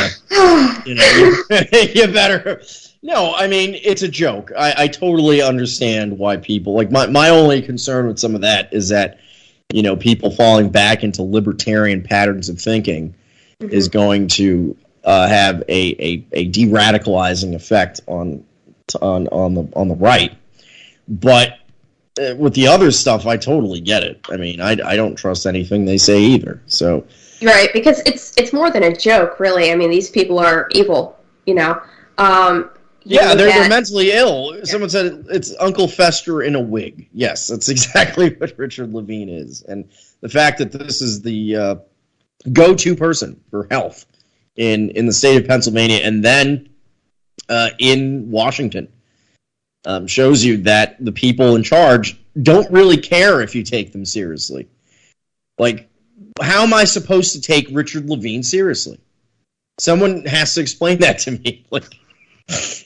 better. No, I mean, it's a joke. I totally understand why people my only concern with some of that is that. People falling back into libertarian patterns of thinking is going to have a de-radicalizing effect on the right. But with the other stuff, I totally get it. I mean, I don't trust anything they say either. So right, because it's more than a joke, really. I mean, these people are evil. Yeah, they're mentally ill. Yeah. Someone said it's Uncle Fester in a wig. Yes, that's exactly what Richard Levine is. And the fact that this is the go-to person for health in the state of Pennsylvania and then in Washington shows you that the people in charge don't really care if you take them seriously. How am I supposed to take Richard Levine seriously? Someone has to explain that to me.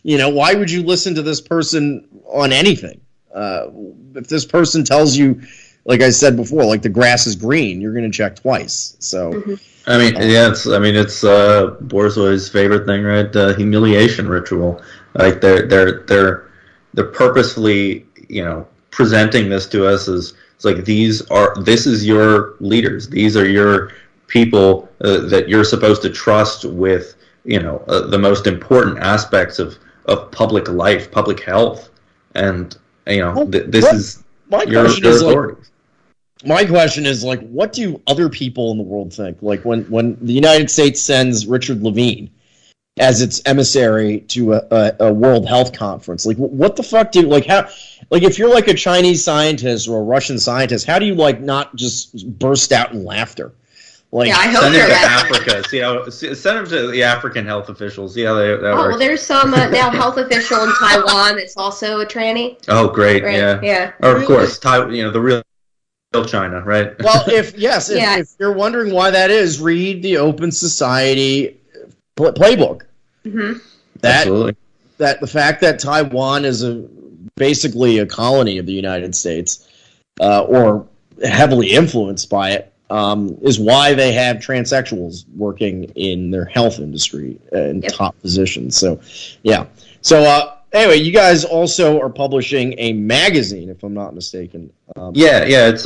Why would you listen to this person on anything? If this person tells you, like I said before, the grass is green, you're going to check twice. So, I mean, it's Borzoi's favorite thing, right? The humiliation ritual. Like they're purposefully, presenting this to us as it's like this is your leaders, these are your people that you're supposed to trust with. The most important aspects of public life, public health, and my question is what do other people in the world think? When the United States sends Richard Levine as its emissary to a World Health Conference, what the fuck do if you're a Chinese scientist or a Russian scientist, how do you not just burst out in laughter? Send him to Africa. Send him to the African health officials. Yeah, that works. Well, there's some now health official in Taiwan that's also a tranny. Oh, great! Right? Yeah. Or of course, the real China, right? Well, if you're wondering why that is, read the Open Society Playbook. Mm-hmm. Absolutely. That the fact that Taiwan is basically a colony of the United States, or heavily influenced by it. Is why they have transsexuals working in their health industry in top positions. So, yeah. So, anyway, you guys also are publishing a magazine, if I'm not mistaken. It's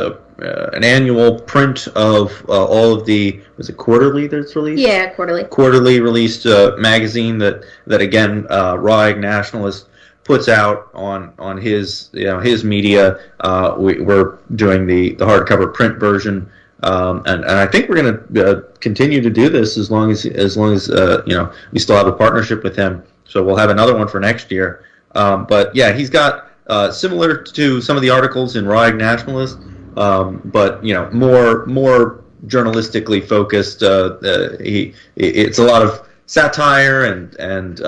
an annual print of all of the. Was it quarterly that's released? Yeah, quarterly. Quarterly released magazine that again, Raw Egg Nationalist puts out on his his media. We're doing the hardcover print version, and I think we're going to continue to do this as long as we still have a partnership with him. So we'll have another one for next year. But yeah, he's got similar to some of the articles in Raw Egg Nationalist, but more journalistically focused. It's a lot of satire and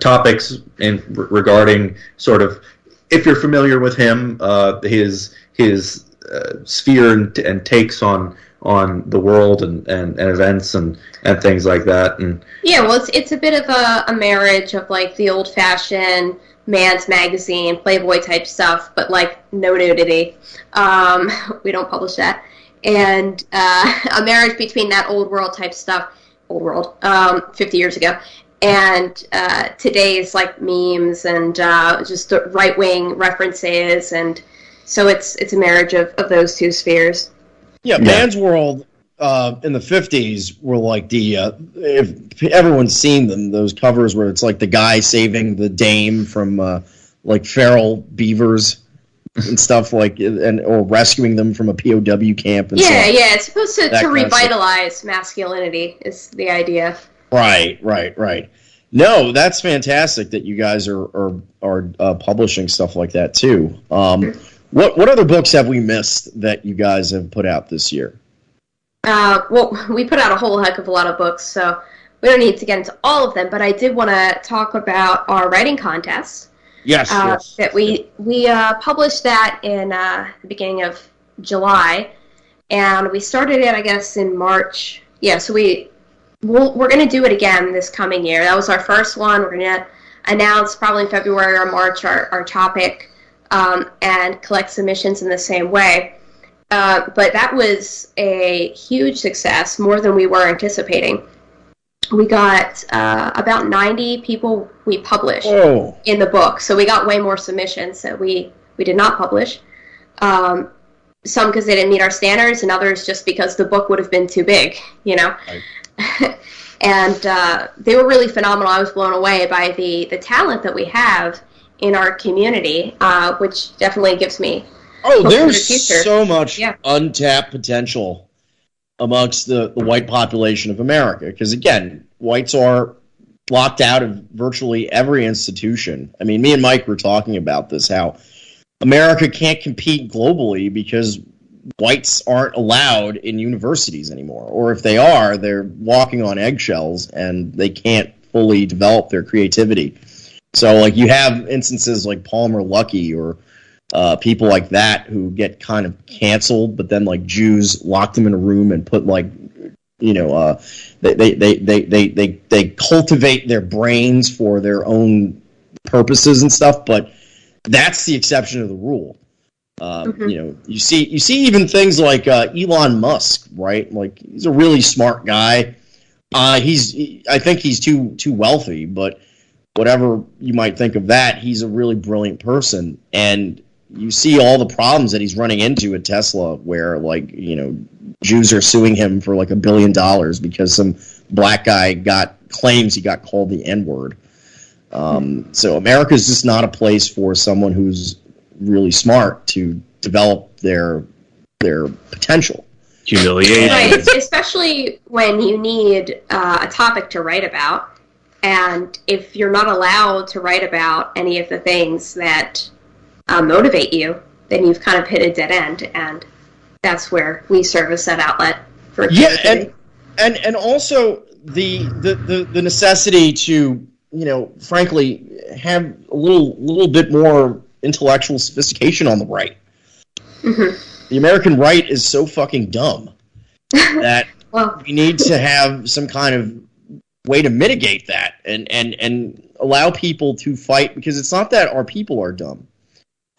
topics regarding sort of, if you're familiar with him, his sphere and takes on the world and events and things like that. And it's a bit of a marriage of the old fashioned Man's Magazine, Playboy type stuff, but like no nudity. We don't publish that. And a marriage between that old world type stuff, 50 years ago, and today's like memes and just the right-wing references, and so it's a marriage of those two spheres. Yeah, Man's World in the 50s were like the if everyone's seen them, those covers where it's like the guy saving the dame from like feral beavers and stuff, like, and or rescuing them from a POW camp. And yeah, stuff. Yeah, it's supposed to revitalize masculinity is the idea. Right. No, that's fantastic that you guys are publishing stuff like that too. What other books have we missed that you guys have put out this year? Well, we put out a whole heck of a lot of books, so we don't need to get into all of them. But I did want to talk about our writing contest. Yes, that we published that in the beginning of July, and we started it, I guess, in March. Yeah, so we're going to do it again this coming year. That was our first one. We're going to announce probably in February or March our topic, and collect submissions in the same way. But that was a huge success, more than we were anticipating. We got about 90 people we published in the book, so we got way more submissions that we did not publish. Some because they didn't meet our standards, and others just because the book would have been too big, you know. Right. And they were really phenomenal. I was blown away by the talent that we have in our community, which definitely gives me hope there's for the future. So much untapped potential amongst the white population of America. Because, again, whites are locked out of virtually every institution. I mean, me and Mike were talking about this, how America can't compete globally because whites aren't allowed in universities anymore. Or if they are, they're walking on eggshells and they can't fully develop their creativity. So, like, you have instances like Palmer Luckey or people like that who get kind of canceled, but then like Jews locked them in a room and put like, you know, they cultivate their brains for their own purposes and stuff. But that's the exception to the rule. You know, you see even things like Elon Musk, right? Like, he's a really smart guy. I think he's too wealthy, but whatever you might think of that, he's a really brilliant person. And you see all the problems that he's running into at Tesla, where, like, you know, Jews are suing him for like $1 billion because some black guy claims he got called the N-word. So America is just not a place for someone who's really smart to develop their potential. Humiliating, right, especially when you need a topic to write about, and if you're not allowed to write about any of the things that motivate you, then you've kind of hit a dead end, and that's where we serve as that outlet for creativity. And also the necessity to, you know, frankly, have a little bit more intellectual sophistication on the right. Mm-hmm. The American right is so fucking dumb that we need to have some kind of way to mitigate that and allow people to fight, because it's not that our people are dumb.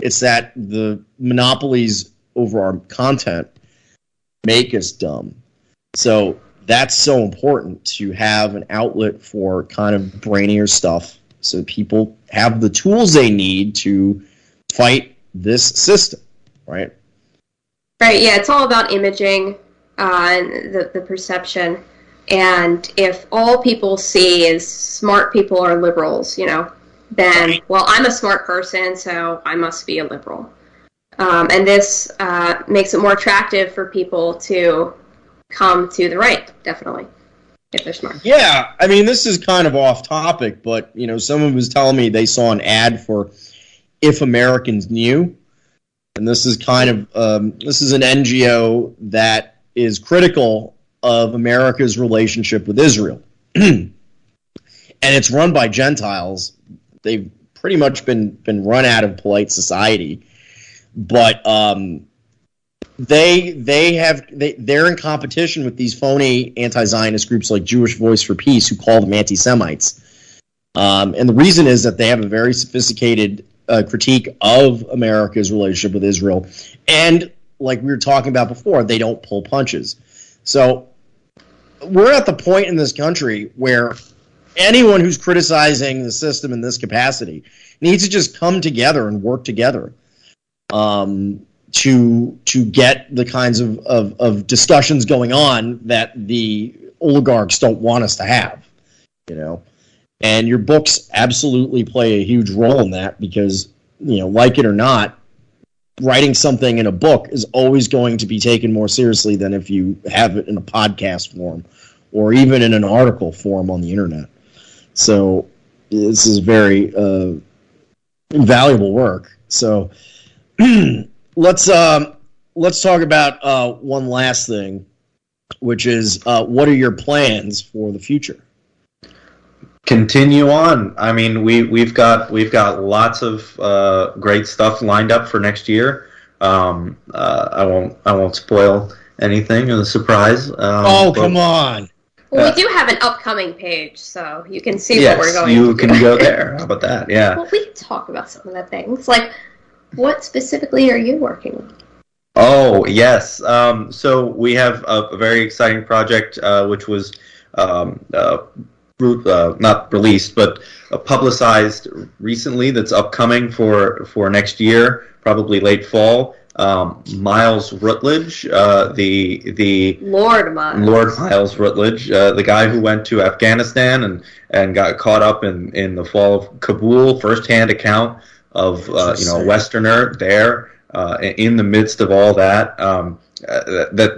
It's that the monopolies over our content make us dumb. So that's so important to have an outlet for kind of brainier stuff, so that people have the tools they need to fight this system, right? Right, yeah, it's all about imaging and the perception. And if all people see is smart people are liberals, you know, then, well, I'm a smart person, so I must be a liberal. And this makes it more attractive for people to come to the right, definitely, if they're smart. Yeah, I mean, this is kind of off topic, but, you know, someone was telling me they saw an ad for If Americans Knew. And this is kind of, this is an NGO that is critical of America's relationship with Israel. And it's run by Gentiles. They've pretty much been run out of polite society, but they're in competition with these phony anti-Zionist groups like Jewish Voice for Peace, who call them anti-Semites. And the reason is that they have a very sophisticated critique of America's relationship with Israel. And like we were talking about before, they don't pull punches. So we're at the point in this country where anyone who's criticizing the system in this capacity needs to just come together and work together to get the kinds of discussions going on that the oligarchs don't want us to have, you know. And your books absolutely play a huge role in that because, you know, like it or not, writing something in a book is always going to be taken more seriously than if you have it in a podcast form or even in an article form on the internet. So this is very invaluable work. So let's talk about one last thing, which is what are your plans for the future? Continue on. I mean, we've got lots of great stuff lined up for next year. I won't spoil anything as a surprise. Come on! Well, we do have an upcoming page, so you can see what we're going. Yes, you can go there. How about that? Yeah. Well, we can talk about some of the things. Like, what specifically are you working on? Oh yes. So we have a very exciting project, which was. Not released, but publicized recently. That's upcoming for next year, probably late fall. Miles Rutledge, the Lord Miles Rutledge, the guy who went to Afghanistan and got caught up in the fall of Kabul. Firsthand account of a Westerner there in the midst of all that.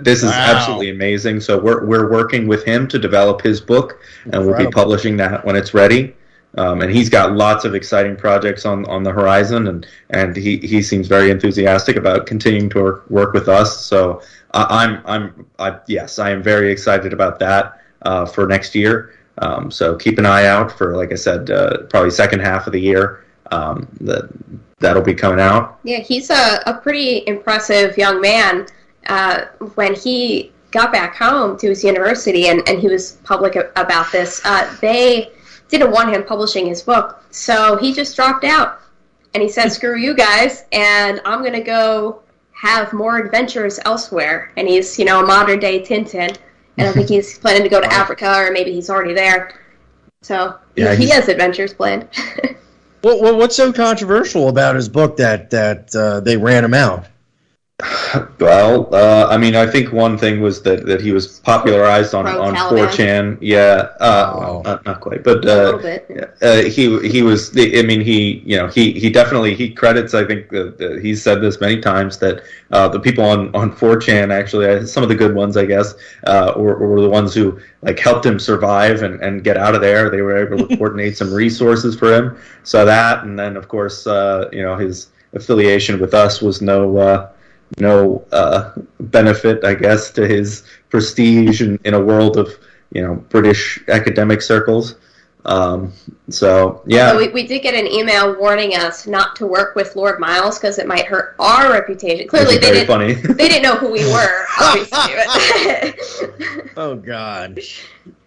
This is absolutely amazing. So we're working with him to develop his book, and we'll be publishing that when it's ready. And he's got lots of exciting projects on the horizon, and he seems very enthusiastic about continuing to work with us. So I am very excited about that for next year. So keep an eye out for, like I said, probably second half of the year. That'll be coming out. Yeah, he's a pretty impressive young man. When he got back home to his university and he was public about this, they didn't want him publishing his book, so he just dropped out. And he said, screw you guys, and I'm going to go have more adventures elsewhere. And he's, you know, a modern-day Tintin, and I think he's planning to go to Africa, or maybe he's already there. So he has adventures planned. Well, what's so controversial about his book that they ran him out? Well, I mean, I think one thing was that he was popularized on 4chan. Yeah, not quite, but a little bit. He was. I mean, he definitely credits. I think he's said this many times that the people on 4chan actually, some of the good ones, I guess, were the ones who like helped him survive and get out of there. They were able to coordinate some resources for him. So that, and then of course, his affiliation with us was no benefit, I guess, to his prestige in a world of, British academic circles. So, yeah. Although we did get an email warning us not to work with Lord Miles because it might hurt our reputation. Clearly, they didn't know who we were, obviously. Oh, God.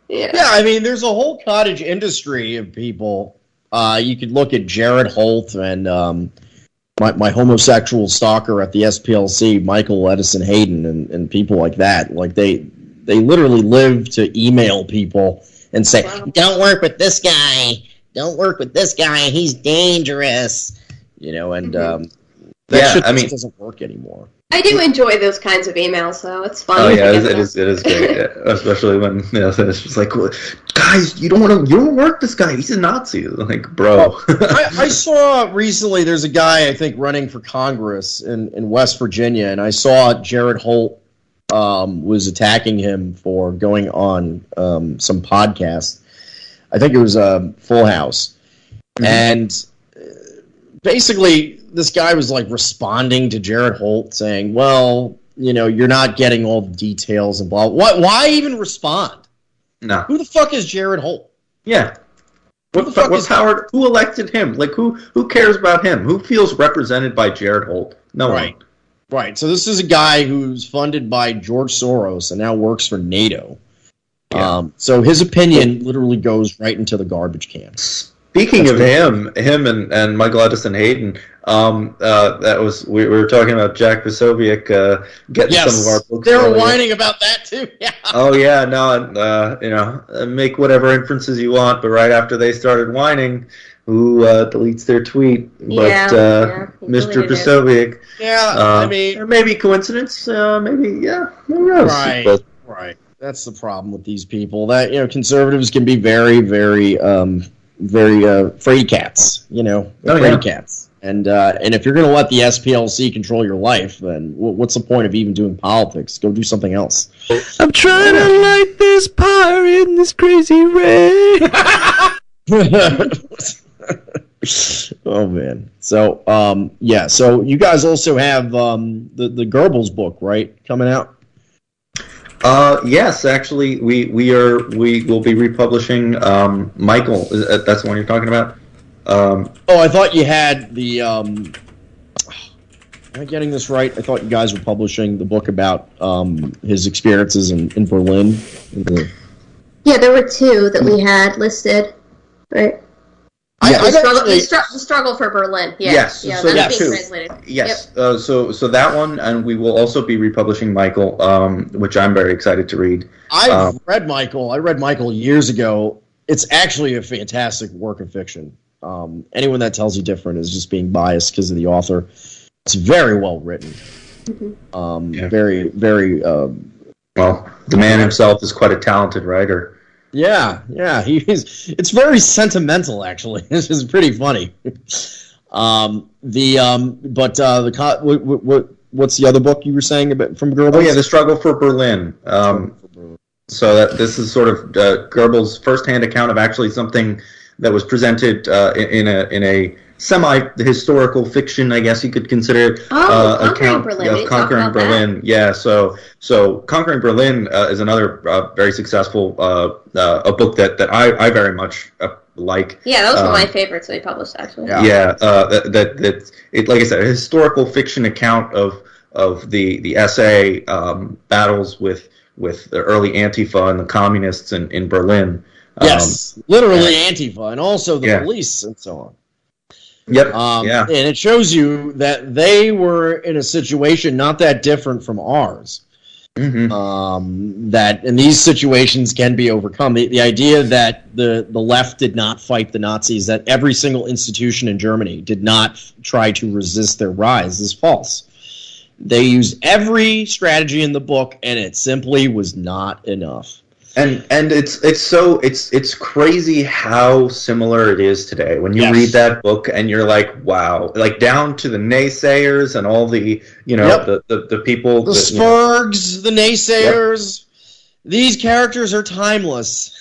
Yeah, I mean, there's a whole cottage industry of people. You could look at Jared Holt and... My homosexual stalker at the SPLC, Michael Edison Hayden, and people like that, like they literally live to email people and say, "Don't work with this guy. Don't work with this guy. He's dangerous." You know, and that doesn't work anymore. I do enjoy those kinds of emails, though. It's fun. Oh yeah, it is great, especially when it's just like, guys, you don't work this guy. He's a Nazi, like, bro. I saw recently there's a guy I think running for Congress in West Virginia, and I saw Jared Holt was attacking him for going on some podcast. I think it was Full House, and basically. This guy was like responding to Jared Holt saying, well, you're not getting all the details and blah. Why even respond? No. Who the fuck is Jared Holt? Yeah. Howard? Who elected him? Like, who cares about him? Who feels represented by Jared Holt? No one. Right. So this is a guy who's funded by George Soros and now works for NATO. Yeah. So his opinion literally goes right into the garbage can. Speaking of him and Michael Edison Hayden, that was we were talking about Jack Posobiec getting some of our books. They were whining about that too. Yeah. Oh yeah, no, you know, make whatever inferences you want, but right after they started whining, who deletes their tweet? Yeah, but Mr. Posobiec. Yeah, I mean, maybe coincidence. Maybe yeah. Who knows? Right. But, right. That's the problem with these people. That conservatives can be very, very. Very fraidy cats, you know, fraidy cats. And if you're going to let the SPLC control your life, then what's the point of even doing politics? Go do something else. I'm trying to light this pyre in this crazy rain. Oh, man. So, yeah, so you guys also have the Goebbels book, right, coming out? Yes, actually, we will be republishing Michael. That's the one you're talking about. Oh, I thought you had the. Am I getting this right? I thought you guys were publishing the book about his experiences in Berlin. Yeah, there were two that we had listed, right? The Struggle for Berlin. Yeah. Yes. Yeah, so, yes. Yep. So that one, and we will also be republishing Michael, which I'm very excited to read. I've read Michael. I read Michael years ago. It's actually a fantastic work of fiction. Anyone that tells you different is just being biased because of the author. It's very well written. Mm-hmm. Very, very. Well, the man himself is quite a talented writer. Yeah, yeah, it's very sentimental, actually. This is pretty funny. What's the other book you were saying about from Goebbels? Oh yeah, The Struggle for Berlin. So that this is sort of Goebbels' firsthand account of actually something that was presented in a semi-historical fiction, I guess you could consider it. Conquering Berlin. Yeah, so Conquering Berlin is another very successful a book that I very much like. Yeah, that was one of my favorites we published, actually. Yeah, that like I said, a historical fiction account of the SA battles with the early Antifa and the communists in Berlin. Yes, literally Antifa, and also the police and so on. Yep. And it shows you that they were in a situation not that different from ours. Mm-hmm. That in these situations can be overcome. The idea that the left did not fight the Nazis, that every single institution in Germany did not try to resist their rise, is false. They used every strategy in the book, and it simply was not enough. And it's crazy how similar it is today. When you read that book and you're like, wow, like down to the naysayers and all the the people, the Spurgs, the naysayers. These characters are timeless.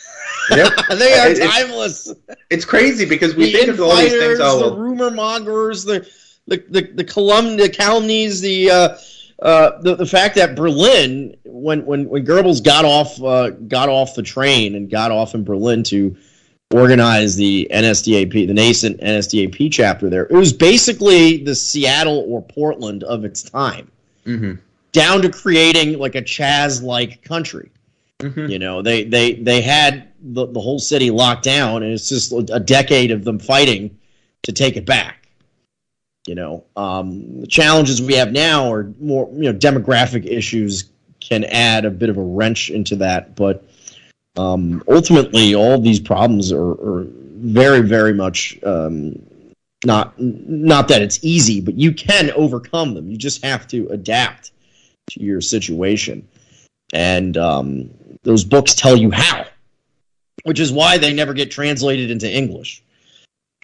Yep. They are timeless. It's crazy because we think of all these things. The rumor mongers, the calumnies, the fact that Berlin, when Goebbels got off the train and got off in Berlin to organize the NSDAP, the nascent NSDAP chapter there, it was basically the Seattle or Portland of its time, mm-hmm. down to creating like a Chaz-like country. Mm-hmm. You know, they had the whole city locked down, and it's just a decade of them fighting to take it back. You know, the challenges we have now are more, demographic issues can add a bit of a wrench into that. But ultimately, all these problems are very, very much not that it's easy, but you can overcome them. You just have to adapt to your situation. And those books tell you how, which is why they never get translated into English.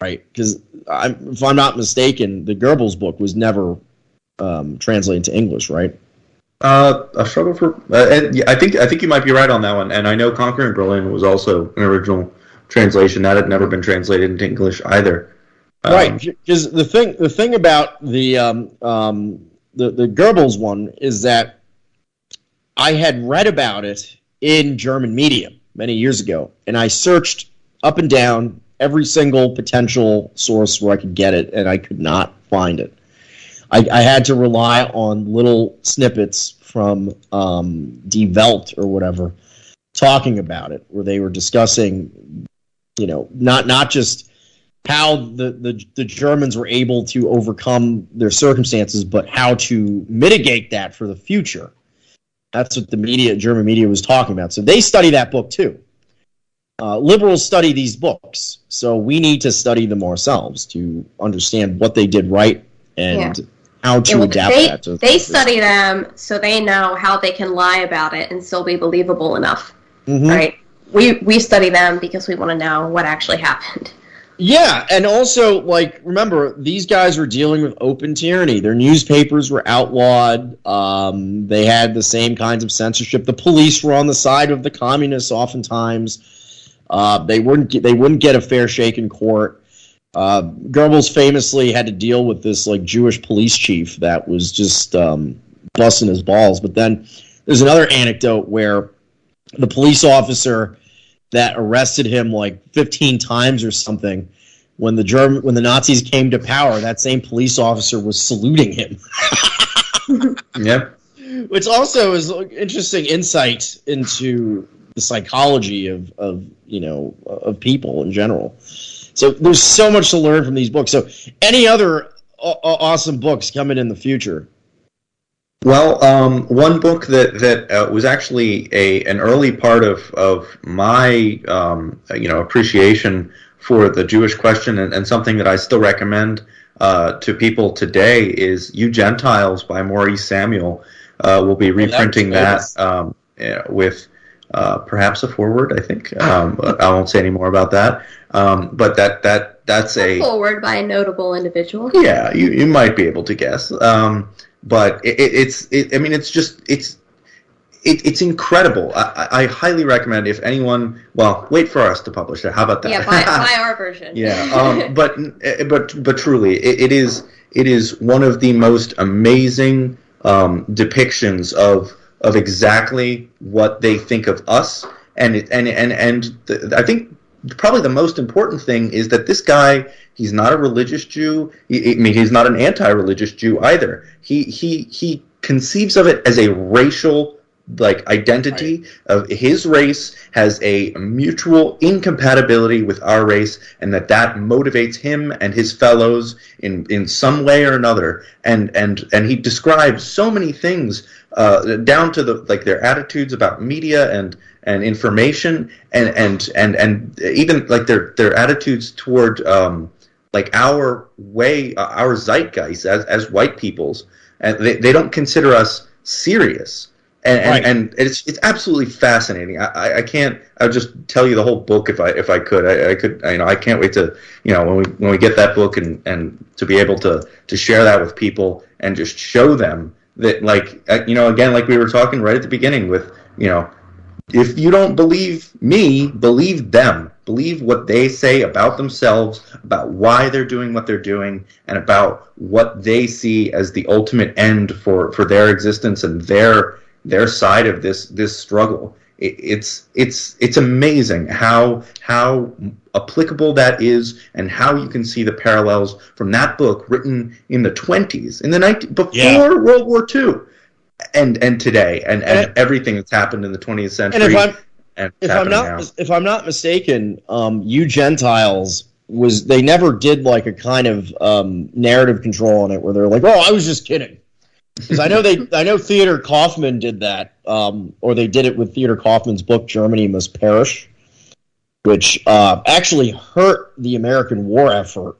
Right, because if I'm not mistaken, the Goebbels book was never translated to English, right? A Struggle for I think you might be right on that one, and I know Conquering Berlin was also an original translation that had never been translated into English either. Right, because the thing about the Goebbels one is that I had read about it in German media many years ago, and I searched up and down every single potential source where I could get it, and I could not find it. I had to rely on little snippets from Die Welt or whatever talking about it, where they were discussing, not just how the Germans were able to overcome their circumstances, but how to mitigate that for the future. That's what the media, German media, was talking about. So they study that book too. Liberals study these books, so we need to study them ourselves to understand what they did right and how to adapt that. They study them so they know how they can lie about it and still be believable enough. Mm-hmm. Right? We study them because we want to know what actually happened. Yeah, and also, like, remember, these guys were dealing with open tyranny. Their newspapers were outlawed. They had the same kinds of censorship. The police were on the side of the communists oftentimes. They wouldn't get a fair shake in court. Goebbels famously had to deal with this like Jewish police chief that was just busting his balls. But then there's another anecdote where the police officer that arrested him like 15 times or something, when the Nazis came to power, that same police officer was saluting him. Yep. Which also is an interesting insight into the psychology of people in general. So there's so much to learn from these books. So any other awesome books coming in the future? Well, one book that was actually an early part of my appreciation for the Jewish question and something that I still recommend to people today is You Gentiles by Maurice Samuel. We'll be reprinting that with perhaps a forward, I think. I won't say any more about that. But that's a forward by a notable individual. Yeah, you might be able to guess. But it's incredible. I highly recommend if anyone. Well, wait for us to publish it. How about that? Yeah, buy our version. Yeah, but truly, it is one of the most amazing depictions of exactly what they think of us, and I think probably the most important thing is that this guy, he's not a religious Jew. I mean, he's not an anti-religious Jew either. He conceives of it as a racial identity. Right. Of his race has a mutual incompatibility with our race, and that motivates him and his fellows in some way or another. And he describes so many things down to their attitudes about media and information and even their attitudes toward our way, our zeitgeist as white peoples. And they don't consider us serious. And it's absolutely fascinating. I can't. I'll just tell you the whole book if I could. I can't wait to when we get that book and to be able to share that with people and just show them that again we were talking right at the beginning with if you don't believe me, believe them. Believe what they say about themselves, about why they're doing what they're doing, and about what they see as the ultimate end for their existence and their side of this struggle. It's amazing how applicable that is, and how you can see the parallels from that book written in the 1920s, before World War II, and today, and everything that's happened in the 20th century. And if I'm not mistaken, You Gentiles they never did a kind of narrative control on it where they're like, oh, I was just kidding. Because I know Theodor Kaufman did that, or they did it with Theodor Kaufman's book "Germany Must Perish," which actually hurt the American war effort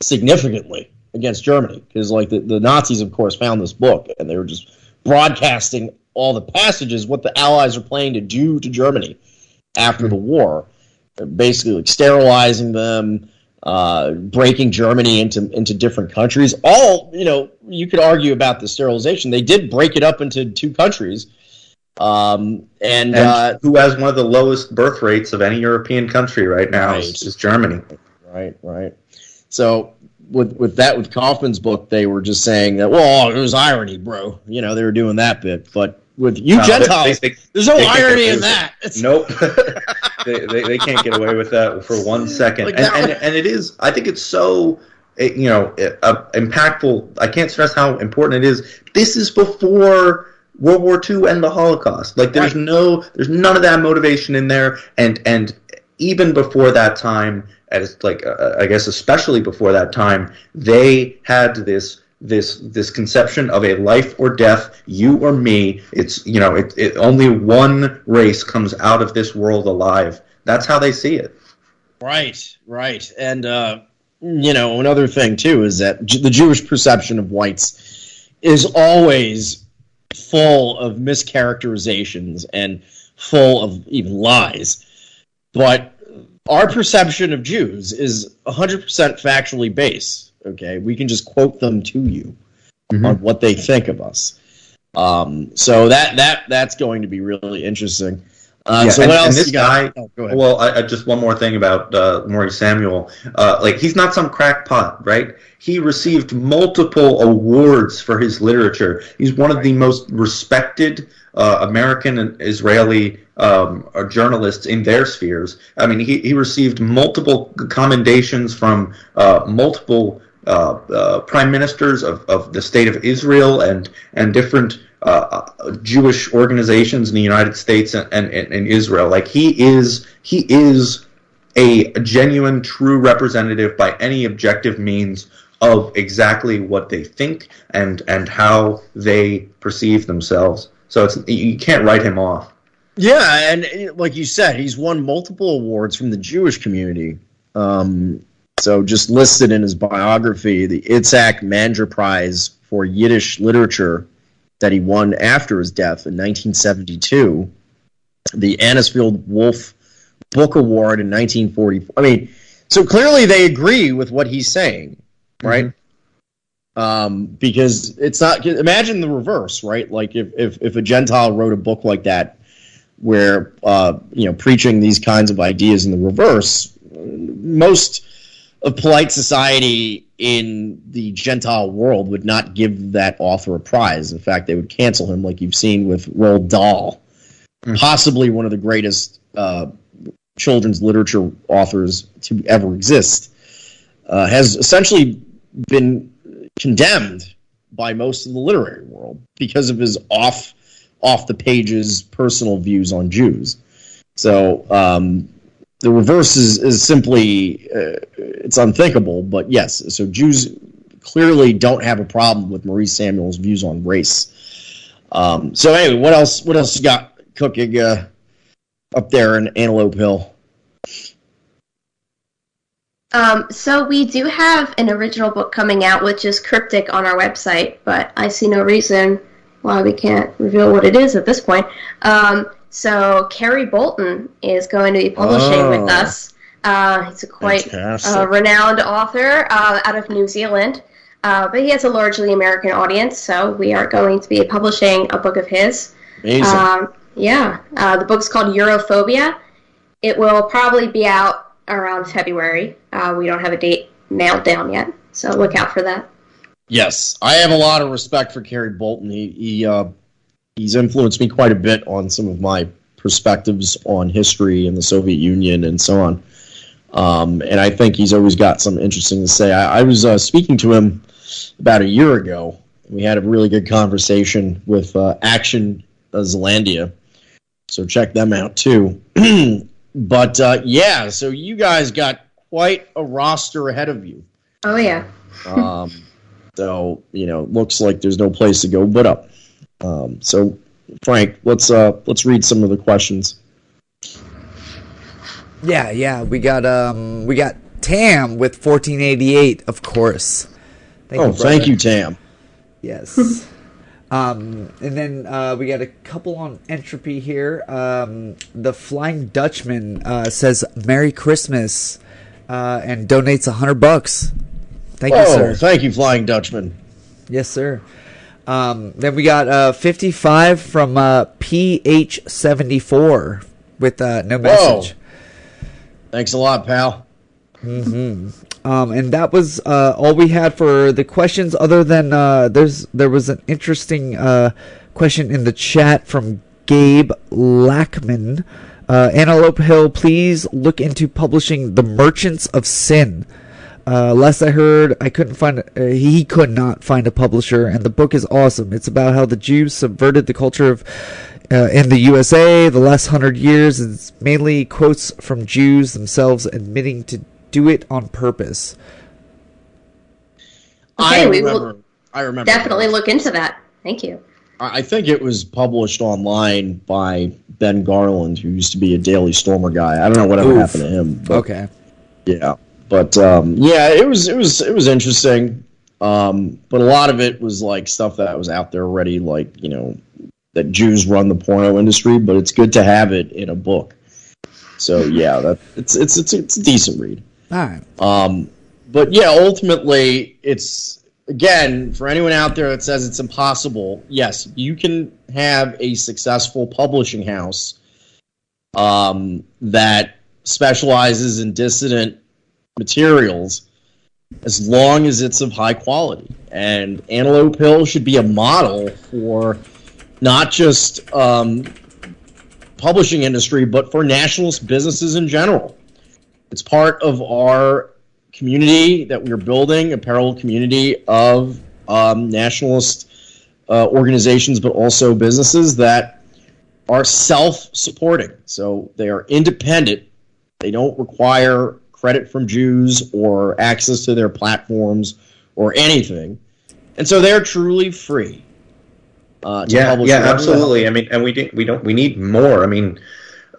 significantly against Germany. Because the Nazis, of course, found this book and they were just broadcasting all the passages what the Allies were planning to do to Germany after the war, basically sterilizing them. Breaking Germany into different countries. All, you could argue about the sterilization. They did break it up into two countries. And who has one of the lowest birth rates of any European country right now is Germany. Right. So with Kaufman's book, they were just saying that, well, it was irony, bro. They were doing that bit. But with You Gentiles, there's no irony in that. Nope. They can't get away with that for one second, and it is. I think it's so impactful. I can't stress how important it is. This is before World War II and the Holocaust. There's none of that motivation in there, and even before that time, and it's like I guess especially before that time, they had this conception of a life or death, you or me. It's, you know, it only one race comes out of this world alive. That's how they see it. Right. And, you know, another thing, too, is that the Jewish perception of whites is always full of mischaracterizations and full of even lies. But our perception of Jews is 100% factually based. Okay, we can just quote them to you on what they think of us. So that's going to be really interesting. So what else? Go ahead. Well, I just one more thing about Maurice Samuel. Like, he's not some crackpot, right? He received multiple awards for his literature. He's one of the most respected American and Israeli journalists in their spheres. I mean, he received multiple commendations from multiple prime ministers of the state of Israel and different Jewish organizations in the United States and Israel. Like, he is a genuine, true representative by any objective means of exactly what they think and how they perceive themselves. So you can't write him off. Yeah, and like you said, he's won multiple awards from the Jewish community. So just listed in his biography, the Itzhak Manger Prize for Yiddish Literature that he won after his death in 1972, the Annisfield Wolf Book Award in 1944. I mean, so clearly they agree with what he's saying, right? Because it's not – imagine the reverse, right? Like if a Gentile wrote a book like that where, you know, preaching these kinds of ideas in the reverse, most of polite society in the Gentile world would not give that author a prize. In fact, they would cancel him, like you've seen with Roald Dahl, possibly one of the greatest children's literature authors to ever exist, has essentially been condemned by most of the literary world because of his off the pages personal views on Jews. So the reverse is simply it's unthinkable, but yes, so Jews clearly don't have a problem with Maurice Samuel's views on race. So anyway, what else you got cooking up there in Antelope Hill? So we do have an original book coming out, which is cryptic on our website, but I see no reason why we can't reveal what it is at this point. So Kerry Bolton is going to be publishing with us. He's a quite renowned author out of New Zealand, but he has a largely American audience, so we are going to be publishing a book of his. Amazing. The book's called Europhobia. It will probably be out around February. We don't have a date nailed down yet, so look out for that. Yes, I have a lot of respect for Kerry Bolton. He's influenced me quite a bit on some of my perspectives on history and the Soviet Union and so on. And I think he's always got something interesting to say. I was speaking to him about a year ago. We had a really good conversation with Action Zealandia, so check them out too. But, yeah, so you guys got quite a roster ahead of you. Oh, yeah. So, you know, looks like there's no place to go but up. So, Frank, let's read some of the questions. Yeah, we got Tam with 1488, of course. Thank you, Tam. Yes. And then we got a couple on entropy here. The Flying Dutchman says "Merry Christmas" and donates $100. Thank you, sir. Thank you, Flying Dutchman. Yes, sir. Then we got 55 from PH74 with no message. Thanks a lot, pal. And that was all we had for the questions, other than there was an interesting question in the chat from Gabe Lackman. Antelope Hill, please look into publishing The Merchants of Sin. Last I heard, he could not find a publisher, and the book is awesome. It's about how the Jews subverted the culture of In the USA, the last 100 years is mainly quotes from Jews themselves admitting to do it on purpose. Okay, I remember. Definitely look into that. Thank you. I think it was published online by Ben Garland, who used to be a Daily Stormer guy. I don't know whatever happened to him. But, okay. Yeah, but yeah, it was interesting. But a lot of it was like stuff that was out there already, like, you know, that Jews run the porno industry. But it's good to have it in a book. So yeah, that it's a decent read. All right. But yeah, ultimately, it's. Again, for anyone out there that says it's impossible, yes, you can have a successful publishing house that specializes in dissident materials as long as it's of high quality. And Antelope Hill should be a model for not just publishing industry, but for nationalist businesses in general. It's part of our community that we're building, a parallel community of nationalist organizations, but also businesses that are self-supporting. So they are independent. They don't require credit from Jews or access to their platforms or anything. And so they're truly free. Absolutely. I mean, and we need more. I mean,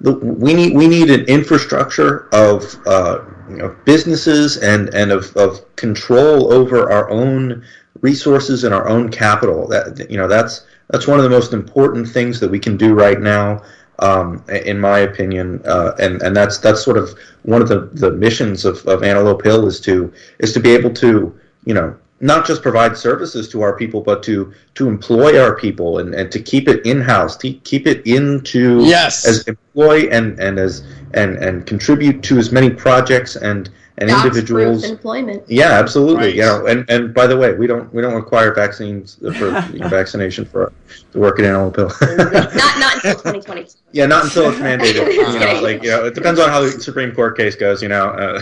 we need an infrastructure of businesses and of control over our own resources and our own capital. That, you know, that's one of the most important things that we can do right now, in my opinion. And that's sort of one of the missions of Antelope Hill is to be able to, you know, not just provide services to our people, but to employ our people and to keep it in-house, to keep it into yes. as employ and contribute to as many projects and individuals. Employment. Yeah, absolutely. Right. You know, and by the way, we don't require vaccines for vaccination for to work at Antelope Hill. not until 2020. Yeah, not until it's mandated. You know, like, you know, it depends on how the Supreme Court case goes. You know.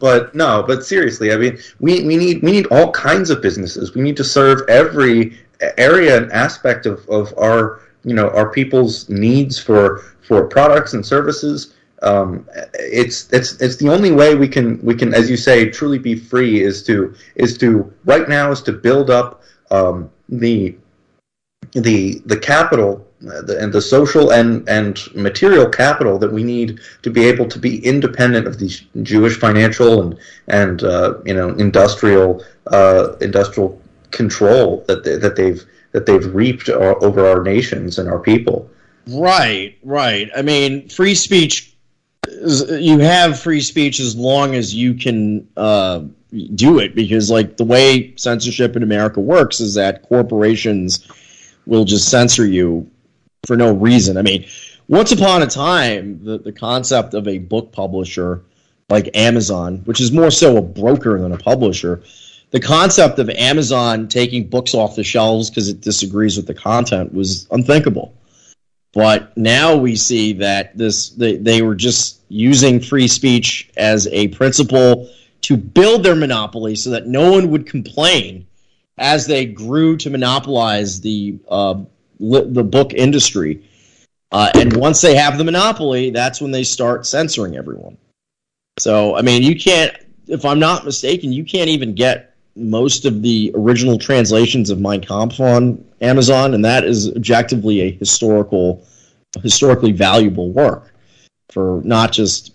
But no, but seriously, I mean, we need all kinds of businesses. We need to serve every area and aspect of our, you know, our people's needs for products and services. It's the only way we can, as you say, truly be free is to right now is to build up the capital and the social and material capital that we need to be able to be independent of these Jewish financial and industrial control that they've reaped over our nations and our people. Right. I mean, free speech. You have free speech as long as you can do it, because like the way censorship in America works is that corporations will just censor you for no reason. I mean, once upon a time, the concept of a book publisher like Amazon, which is more so a broker than a publisher, the concept of Amazon taking books off the shelves because it disagrees with the content was unthinkable. But now we see that they were just using free speech as a principle to build their monopoly so that no one would complain as they grew to monopolize the book industry. And once they have the monopoly, that's when they start censoring everyone. So, I mean, you can't, if I'm not mistaken, you can't even get most of the original translations of Mein Kampf on Amazon, and that is objectively a historically valuable work for not just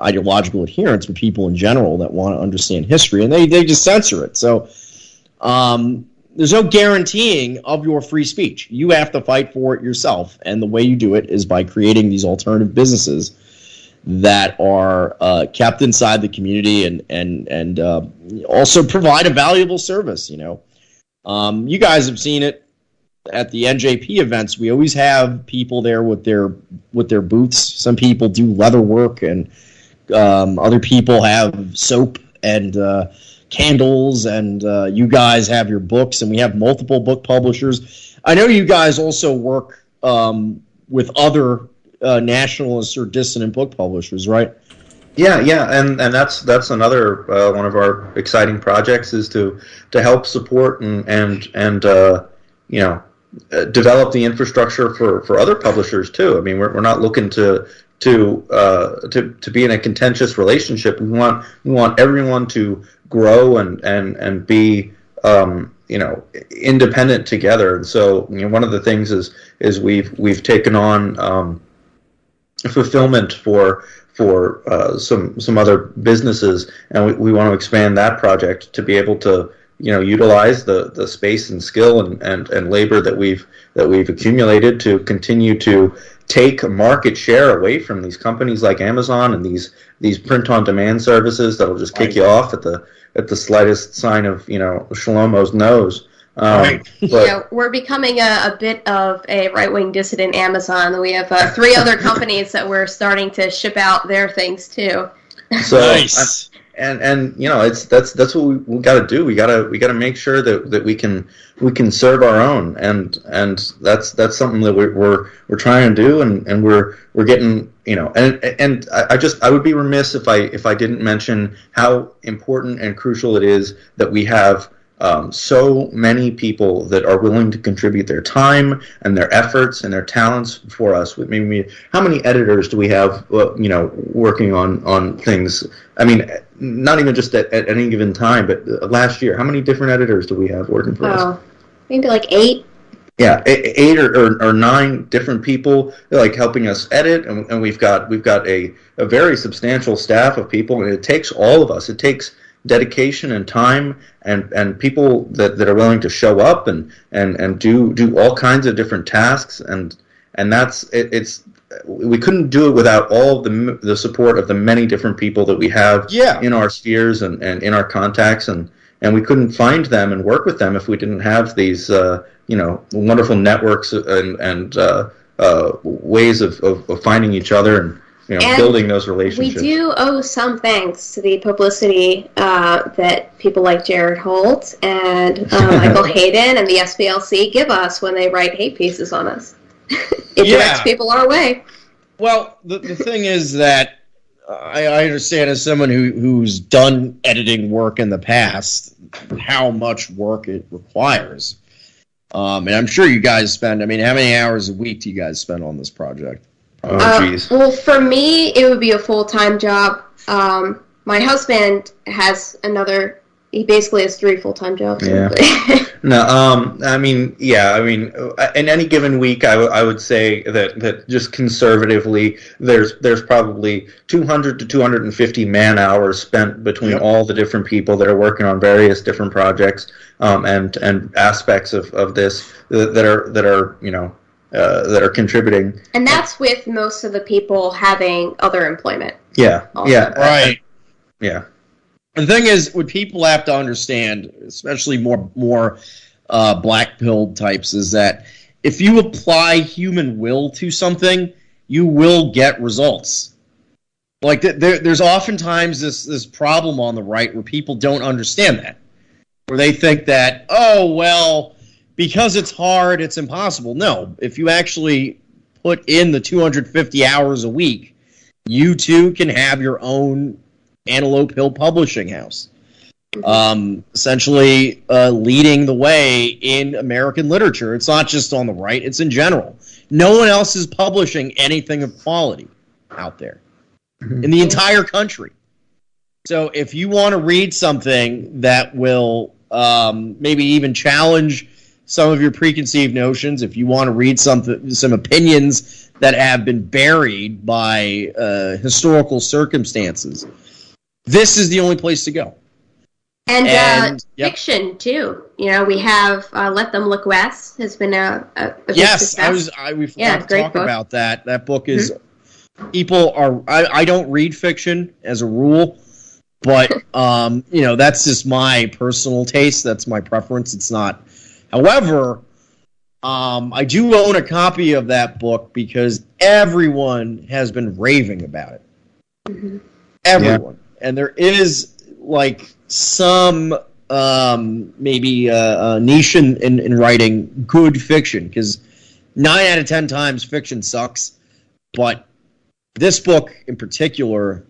ideological adherents, but people in general that want to understand history, and they just censor it. So there's no guaranteeing of your free speech. You have to fight for it yourself, and the way you do it is by creating these alternative businesses that are kept inside the community and also provide a valuable service. You know, you guys have seen it at the NJP events. We always have people there with their booths. Some people do leather work, and other people have soap and candles, and you guys have your books, and we have multiple book publishers. I know you guys also work with other nationalist or dissident book publishers, right? Yeah, and that's another one of our exciting projects is to help support and you know develop the infrastructure for other publishers too. I mean, we're not looking to be in a contentious relationship. We want everyone to grow and be independent together. And so, one of the things is we've taken on fulfillment for some other businesses, and we want to expand that project to be able to utilize the space and skill and labor that we've accumulated to continue to take market share away from these companies like Amazon and these print-on-demand services that'll just kick you off at the slightest sign of Shlomo's nose. We're becoming a bit of a right-wing dissident Amazon. We have 3 other companies that we're starting to ship out their things to. So, nice. And that's what we got to do. We got to make sure that we can serve our own, and that's something that we're trying to do, and we're getting and I would be remiss if I didn't mention how important and crucial it is that we have so many people that are willing to contribute their time and their efforts and their talents for us. I mean, how many editors do we have, working on things? I mean, not even just at any given time, but last year, how many different editors do we have working for us? Maybe like 8. Yeah, 8 or 9 different people, like helping us edit, and we've got a very substantial staff of people, and it takes all of us. It takes dedication and time and people that are willing to show up and do all kinds of different tasks, and that's it, it's we couldn't do it without all the support of the many different people that we have in our spheres and in our contacts, and we couldn't find them and work with them if we didn't have these wonderful networks and ways of finding each other and building those relationships. We do owe some thanks to the publicity that people like Jared Holt and Michael Hayden and the SPLC give us when they write hate pieces on us. It directs people our way. Well, the thing is that I understand, as someone who's done editing work in the past, how much work it requires. And I'm sure you guys spend, how many hours a week do you guys spend on this project? Well, for me, it would be a full-time job. My husband has another. He basically has 3 full-time jobs. Yeah. In any given week, I would say that just conservatively, there's probably 200 to 250 man-hours spent between all the different people that are working on various different projects and aspects of this that are contributing, and that's with most of the people having other employment. The thing is, what people have to understand, especially more black pilled types, is that if you apply human will to something, you will get results. Like there's oftentimes this problem on the right where people don't understand that, where they think that because it's hard, it's impossible. No, if you actually put in the 250 hours a week, you too can have your own Antelope Hill publishing house, essentially leading the way in American literature. It's not just on the right, it's in general. No one else is publishing anything of quality out there in the entire country. So if you want to read something that will maybe even challenge some of your preconceived notions, if you want to read some opinions that have been buried by historical circumstances, this is the only place to go. And fiction too. We have Let Them Look West has been a yes. Success. We forgot to talk about that. That book is people are. I don't read fiction as a rule, but that's just my personal taste. That's my preference. It's not. However, I do own a copy of that book because everyone has been raving about it. Mm-hmm. Everyone. Yeah. And there is some maybe a niche in writing good fiction, because 9 out of 10 times fiction sucks. But this book in particular,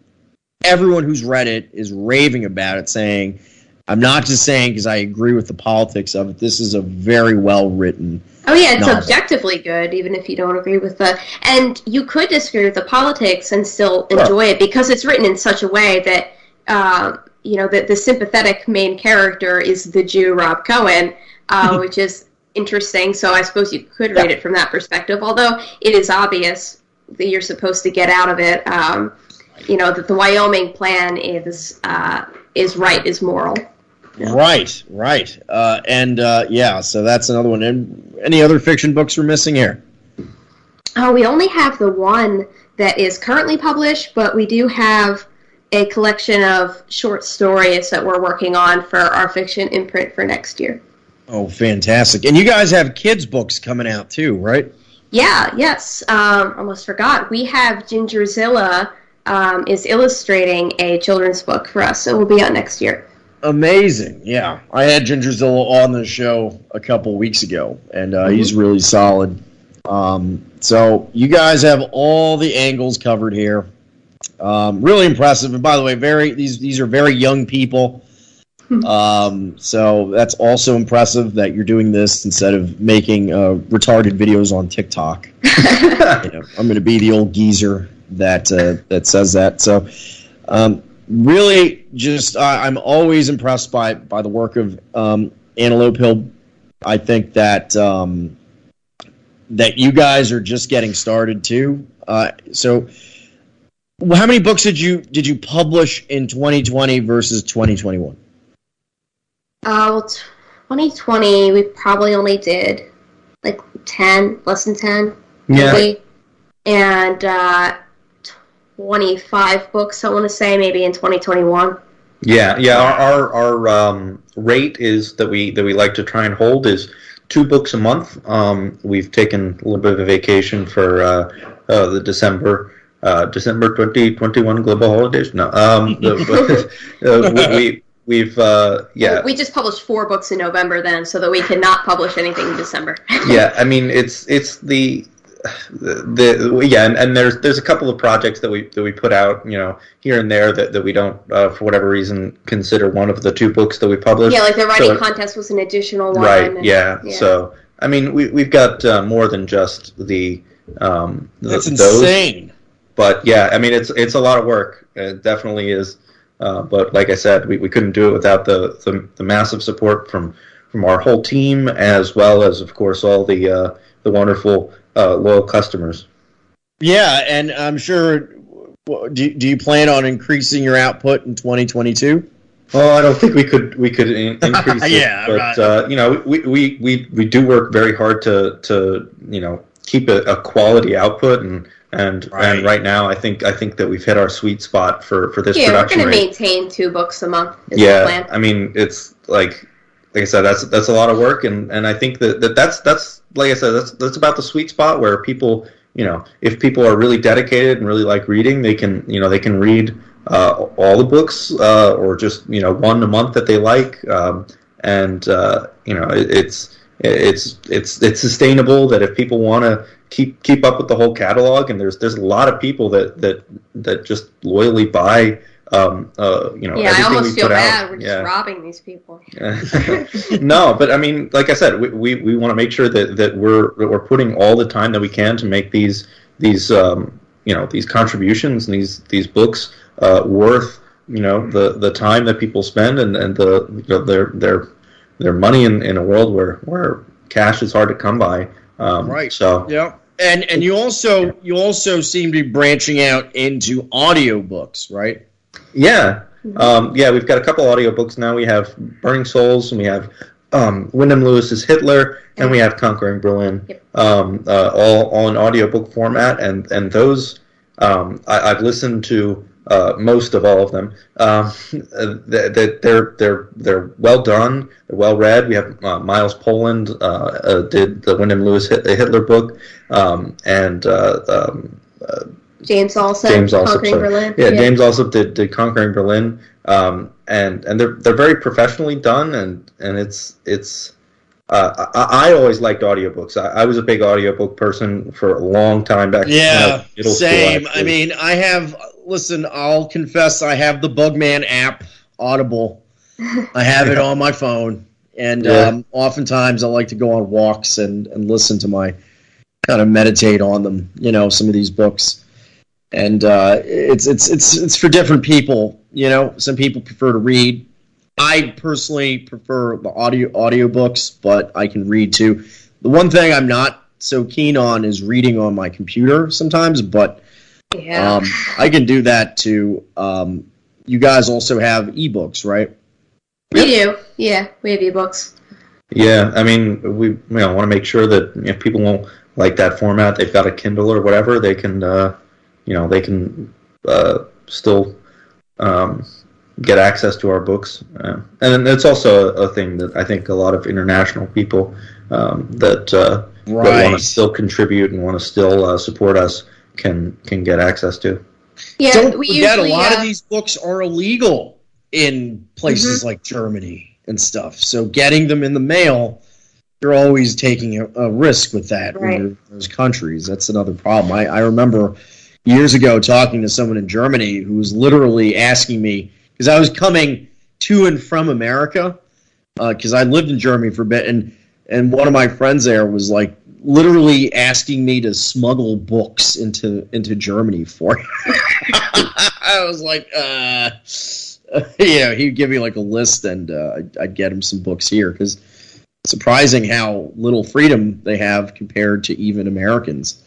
everyone who's read it is raving about it, saying, I'm not just saying because I agree with the politics of it. This is a very well-written Oh, yeah, it's objectively good, even if you don't agree with the... And you could disagree with the politics and still enjoy it, because it's written in such a way that, you know, that the sympathetic main character is the Jew, Rob Cohen, which is interesting. So I suppose you could read it from that perspective, although it is obvious that you're supposed to get out of it, you know, that the Wyoming plan is moral. Yeah. Right, right. Yeah, so that's another one. And any other fiction books we're missing here? Oh, we only have the one that is currently published, but we do have a collection of short stories that we're working on for our fiction imprint for next year. Oh, fantastic. And you guys have kids' books coming out too, right? Yeah, yes. Almost forgot. We have Gingerzilla is illustrating a children's book for us, so it will be out next year. Amazing, yeah. I had Gingerzilla on the show a couple weeks ago, and he's really solid. So you guys have all the angles covered here. Really impressive. And by the way, these are very young people. So that's also impressive that you're doing this instead of making retarded videos on TikTok. You know, I'm going to be the old geezer that says that. So really just I'm always impressed by the work of Antelope Hill. I think that that you guys are just getting started too. So how many books did you publish in 2020 versus 2021? Well, 2020, we probably only did like 10, less than 10. Yeah. Maybe. And 25 books, I want to say, maybe in 2021. Yeah. Our rate is that we like to try and hold is 2 books a month. We've taken a little bit of a vacation for the December 2021 global holidays. No, we just published 4 books in November then, so that we cannot publish anything in December. Yeah, I mean it's and there's a couple of projects that we put out, you know, here and there that we don't for whatever reason consider one of the 2 books that we published. Yeah, like the writing contest was an additional one. Right. Yeah. So I mean we've got more than just the that's insane. But yeah, I mean it's a lot of work. It definitely is. But like I said, we couldn't do it without the massive support from our whole team, as well as, of course, all the wonderful loyal customers. Yeah, and I'm sure. Do you plan on increasing your output in 2022? Oh, I don't think we could increase it. Yeah, but you know, we do work very hard to you know keep a quality output . And right now, I think that we've hit our sweet spot for this production. Yeah, we're going to maintain 2 books a month is the plan. I mean, it's like I said, that's a lot of work, and I think that's like I said, that's about the sweet spot where people, you know, if people are really dedicated and really like reading, they can read all the books or just, you know, one a month that they like, you know, it's sustainable that if people want to keep up with the whole catalog, and there's a lot of people that just loyally buy you know, everything we put out. Yeah, I almost feel bad. We're just robbing these people. No, but I mean, like I said, we want to make sure that we're putting all the time that we can to make these you know, these contributions and these books worth, you know, the time that people spend and the, you know, their money in a world where cash is hard to come by. Right. So yeah, and you also seem to be branching out into audiobooks, right? Yeah, yeah. We've got a couple audiobooks now. We have Burning Souls, and we have Wyndham Lewis's Hitler, and we have Conquering Berlin. Yep. All in audiobook format, and those I've listened to most of all of them. They're well done, they're well read. We have Miles Poland did the Wyndham Lewis Hitler book, James Alsop, Conquering Berlin. Yeah, James Alsop did Conquering Berlin, and they're very professionally done, and it's. I always liked audiobooks. I was a big audiobook person for a long time back. Yeah, you know, same. I mean, I have. Listen, I'll confess, I have the Bugman app, Audible. I have it on my phone, And oftentimes I like to go on walks and listen to my, kind of meditate on them, you know, some of these books. And it's for different people, you know. Some people prefer to read. I personally prefer the audio books, but I can read too. The one thing I'm not so keen on is reading on my computer sometimes, but I can do that too. You guys also have ebooks, right? We do. Yeah, we have ebooks. Yeah, I mean, we want to make sure that if people won't like that format, they've got a Kindle or whatever, they can, they can still get access to our books. And it's also a thing that I think a lot of international people that want to still contribute and want to still support us can get access to. Yeah, don't forget, a lot of these books are illegal in places like Germany and stuff. So getting them in the mail, you're always taking a risk with that in those countries. That's another problem. I remember years ago talking to someone in Germany who was literally asking me, because I was coming to and from America, because I lived in Germany for a bit, and one of my friends there was like literally asking me to smuggle books into Germany for him. I was like, he'd give me like a list, and I'd get him some books here, because surprising how little freedom they have compared to even Americans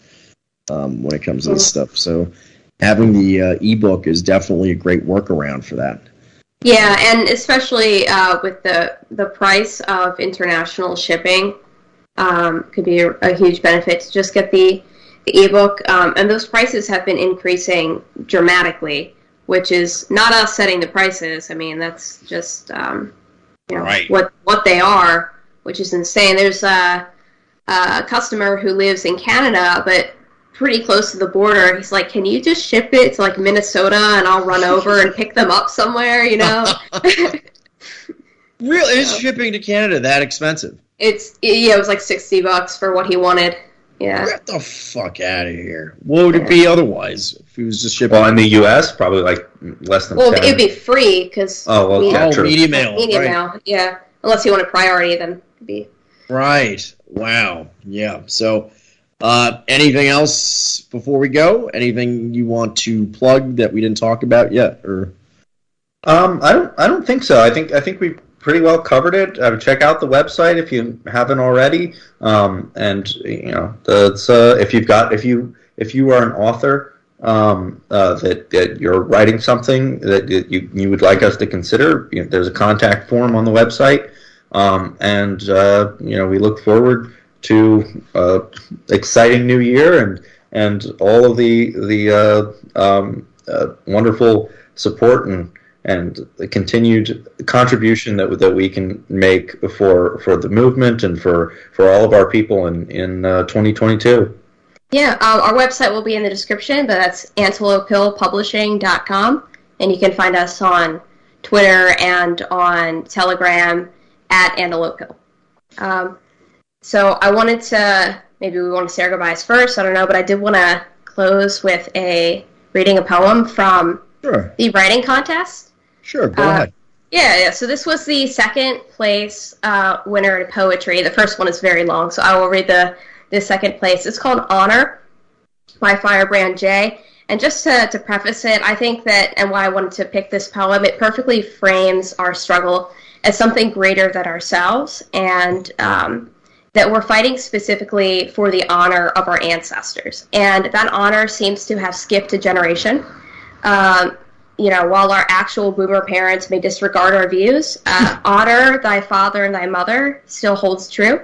when it comes to this stuff. So having the ebook is definitely a great workaround for that. Yeah, and especially with the price of international shipping, could be a huge benefit to just get the ebook. And those prices have been increasing dramatically, which is not us setting the prices. I mean, that's just what they are, which is insane. There's a customer who lives in Canada, but pretty close to the border. He's like, can you just ship it to, like, Minnesota, and I'll run over and pick them up somewhere, you know? Really? Is shipping to Canada that expensive? It was like $60 for what he wanted. Yeah. Get the fuck out of here. What would it be otherwise if he was just shipping? Well, in the U.S., probably, like, less than $10. Well, it'd be free, because... media mail. Media mail, yeah. Unless you want a priority, then it'd be... Right. Wow. Yeah. So, anything else before we go? Anything you want to plug that we didn't talk about yet, or? I don't think so. I think we pretty well covered it. Check out the website if you haven't already. And you know, if you are an author that you're writing something that you would like us to consider, you know, there's a contact form on the website. We look forward to exciting new year and all of the wonderful support and the continued contribution that we can make for the movement and for all of our people in 2022. Yeah, our website will be in the description, but that's antelopehillpublishing.com, and you can find us on Twitter and on Telegram at Antelope Hill. So I wanted to, maybe we want to say our goodbyes first, I don't know, but I did want to close with reading a poem from the writing contest. Sure, go ahead. Yeah, so this was the second place winner in poetry. The first one is very long, so I will read the second place. It's called Honor by Firebrand J. And just to preface it, I think that, and why I wanted to pick this poem, it perfectly frames our struggle as something greater than ourselves, and that we're fighting specifically for the honor of our ancestors. And that honor seems to have skipped a generation. While our actual boomer parents may disregard our views, honor thy father and thy mother still holds true.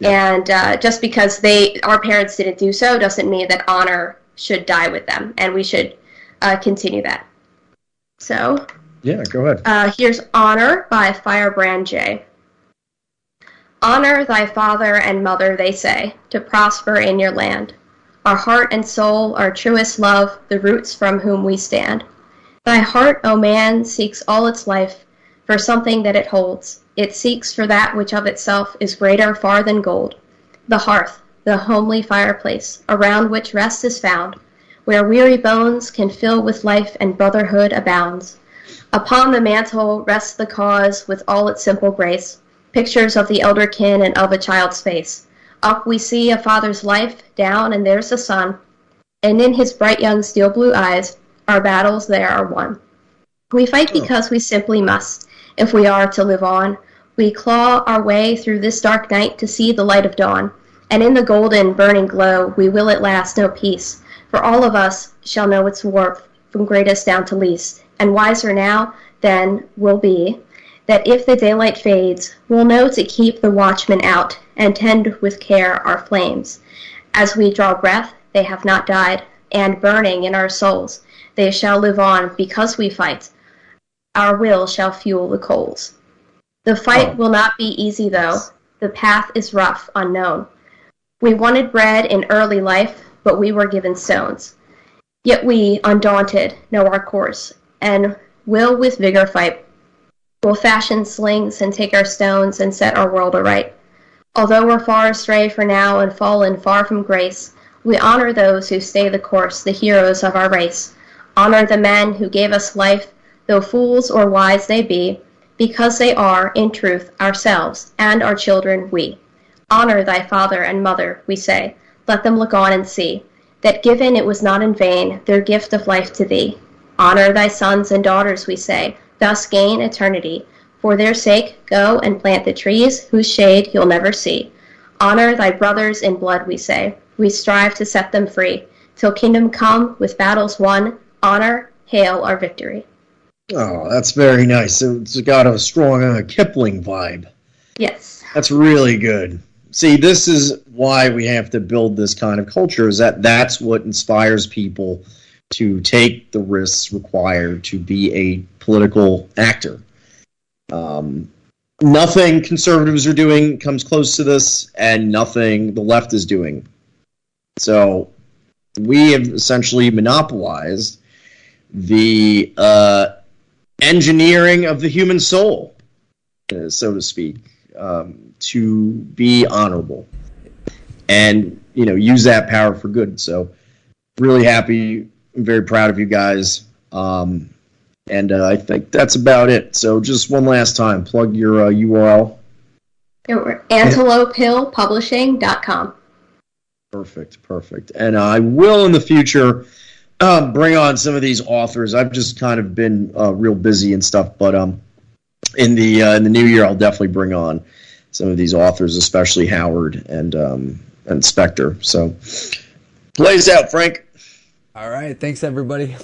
Yeah. And just because our parents didn't do so doesn't mean that honor should die with them, and we should continue that. So... yeah, go ahead. Here's Honor by Firebrand J. Honor thy father and mother, they say, to prosper in your land. Our heart and soul, our truest love, the roots from whom we stand. Thy heart, O man, seeks all its life for something that it holds. It seeks for that which of itself is greater far than gold. The hearth, the homely fireplace, around which rest is found, where weary bones can fill with life and brotherhood abounds. Upon the mantle rests the cause with all its simple grace, pictures of the elder kin and of a child's face. Up we see a father's life, down and there's the sun, and in his bright young steel blue eyes, our battles there are won. We fight because we simply must, if we are to live on. We claw our way through this dark night to see the light of dawn, and in the golden, burning glow, we will at last know peace, for all of us shall know its warmth, from greatest down to least, and wiser now than will be, that if the daylight fades, we'll know to keep the watchman out, and tend with care our flames. As we draw breath, they have not died, and burning in our souls, they shall live on because we fight. Our will shall fuel the coals. The fight will not be easy, though. The path is rough, unknown. We wanted bread in early life, but we were given stones. Yet we, undaunted, know our course, and will with vigor fight. We'll fashion slings and take our stones and set our world aright. Although we're far astray for now and fallen far from grace, we honor those who stay the course, the heroes of our race. Honor the men who gave us life, though fools or wise they be, because they are, in truth, ourselves, and our children we. Honor thy father and mother, we say. Let them look on and see that given it was not in vain, their gift of life to thee. Honor thy sons and daughters, we say, thus gain eternity. For their sake, go and plant the trees whose shade you'll never see. Honor thy brothers in blood, we say. We strive to set them free. Till kingdom come, with battles won, honor, hail our victory. Oh, that's very nice. It's got a strong Kipling vibe. Yes. That's really good. See, this is why we have to build this kind of culture, is that that's what inspires people to take the risks required to be a political actor. Nothing conservatives are doing comes close to this, and nothing the left is doing. So we have essentially monopolized the engineering of the human soul, so to speak, to be honorable and, you know, use that power for good. So really happy, I'm very proud of you guys. I think that's about it. So just one last time, plug your URL. AntelopeHillPublishing.com. Perfect, perfect. And I will in the future bring on some of these authors. I've just kind of been real busy and stuff, but in the new year, I'll definitely bring on some of these authors, especially Howard and Spector. So, plays out, Frank. All right, thanks everybody.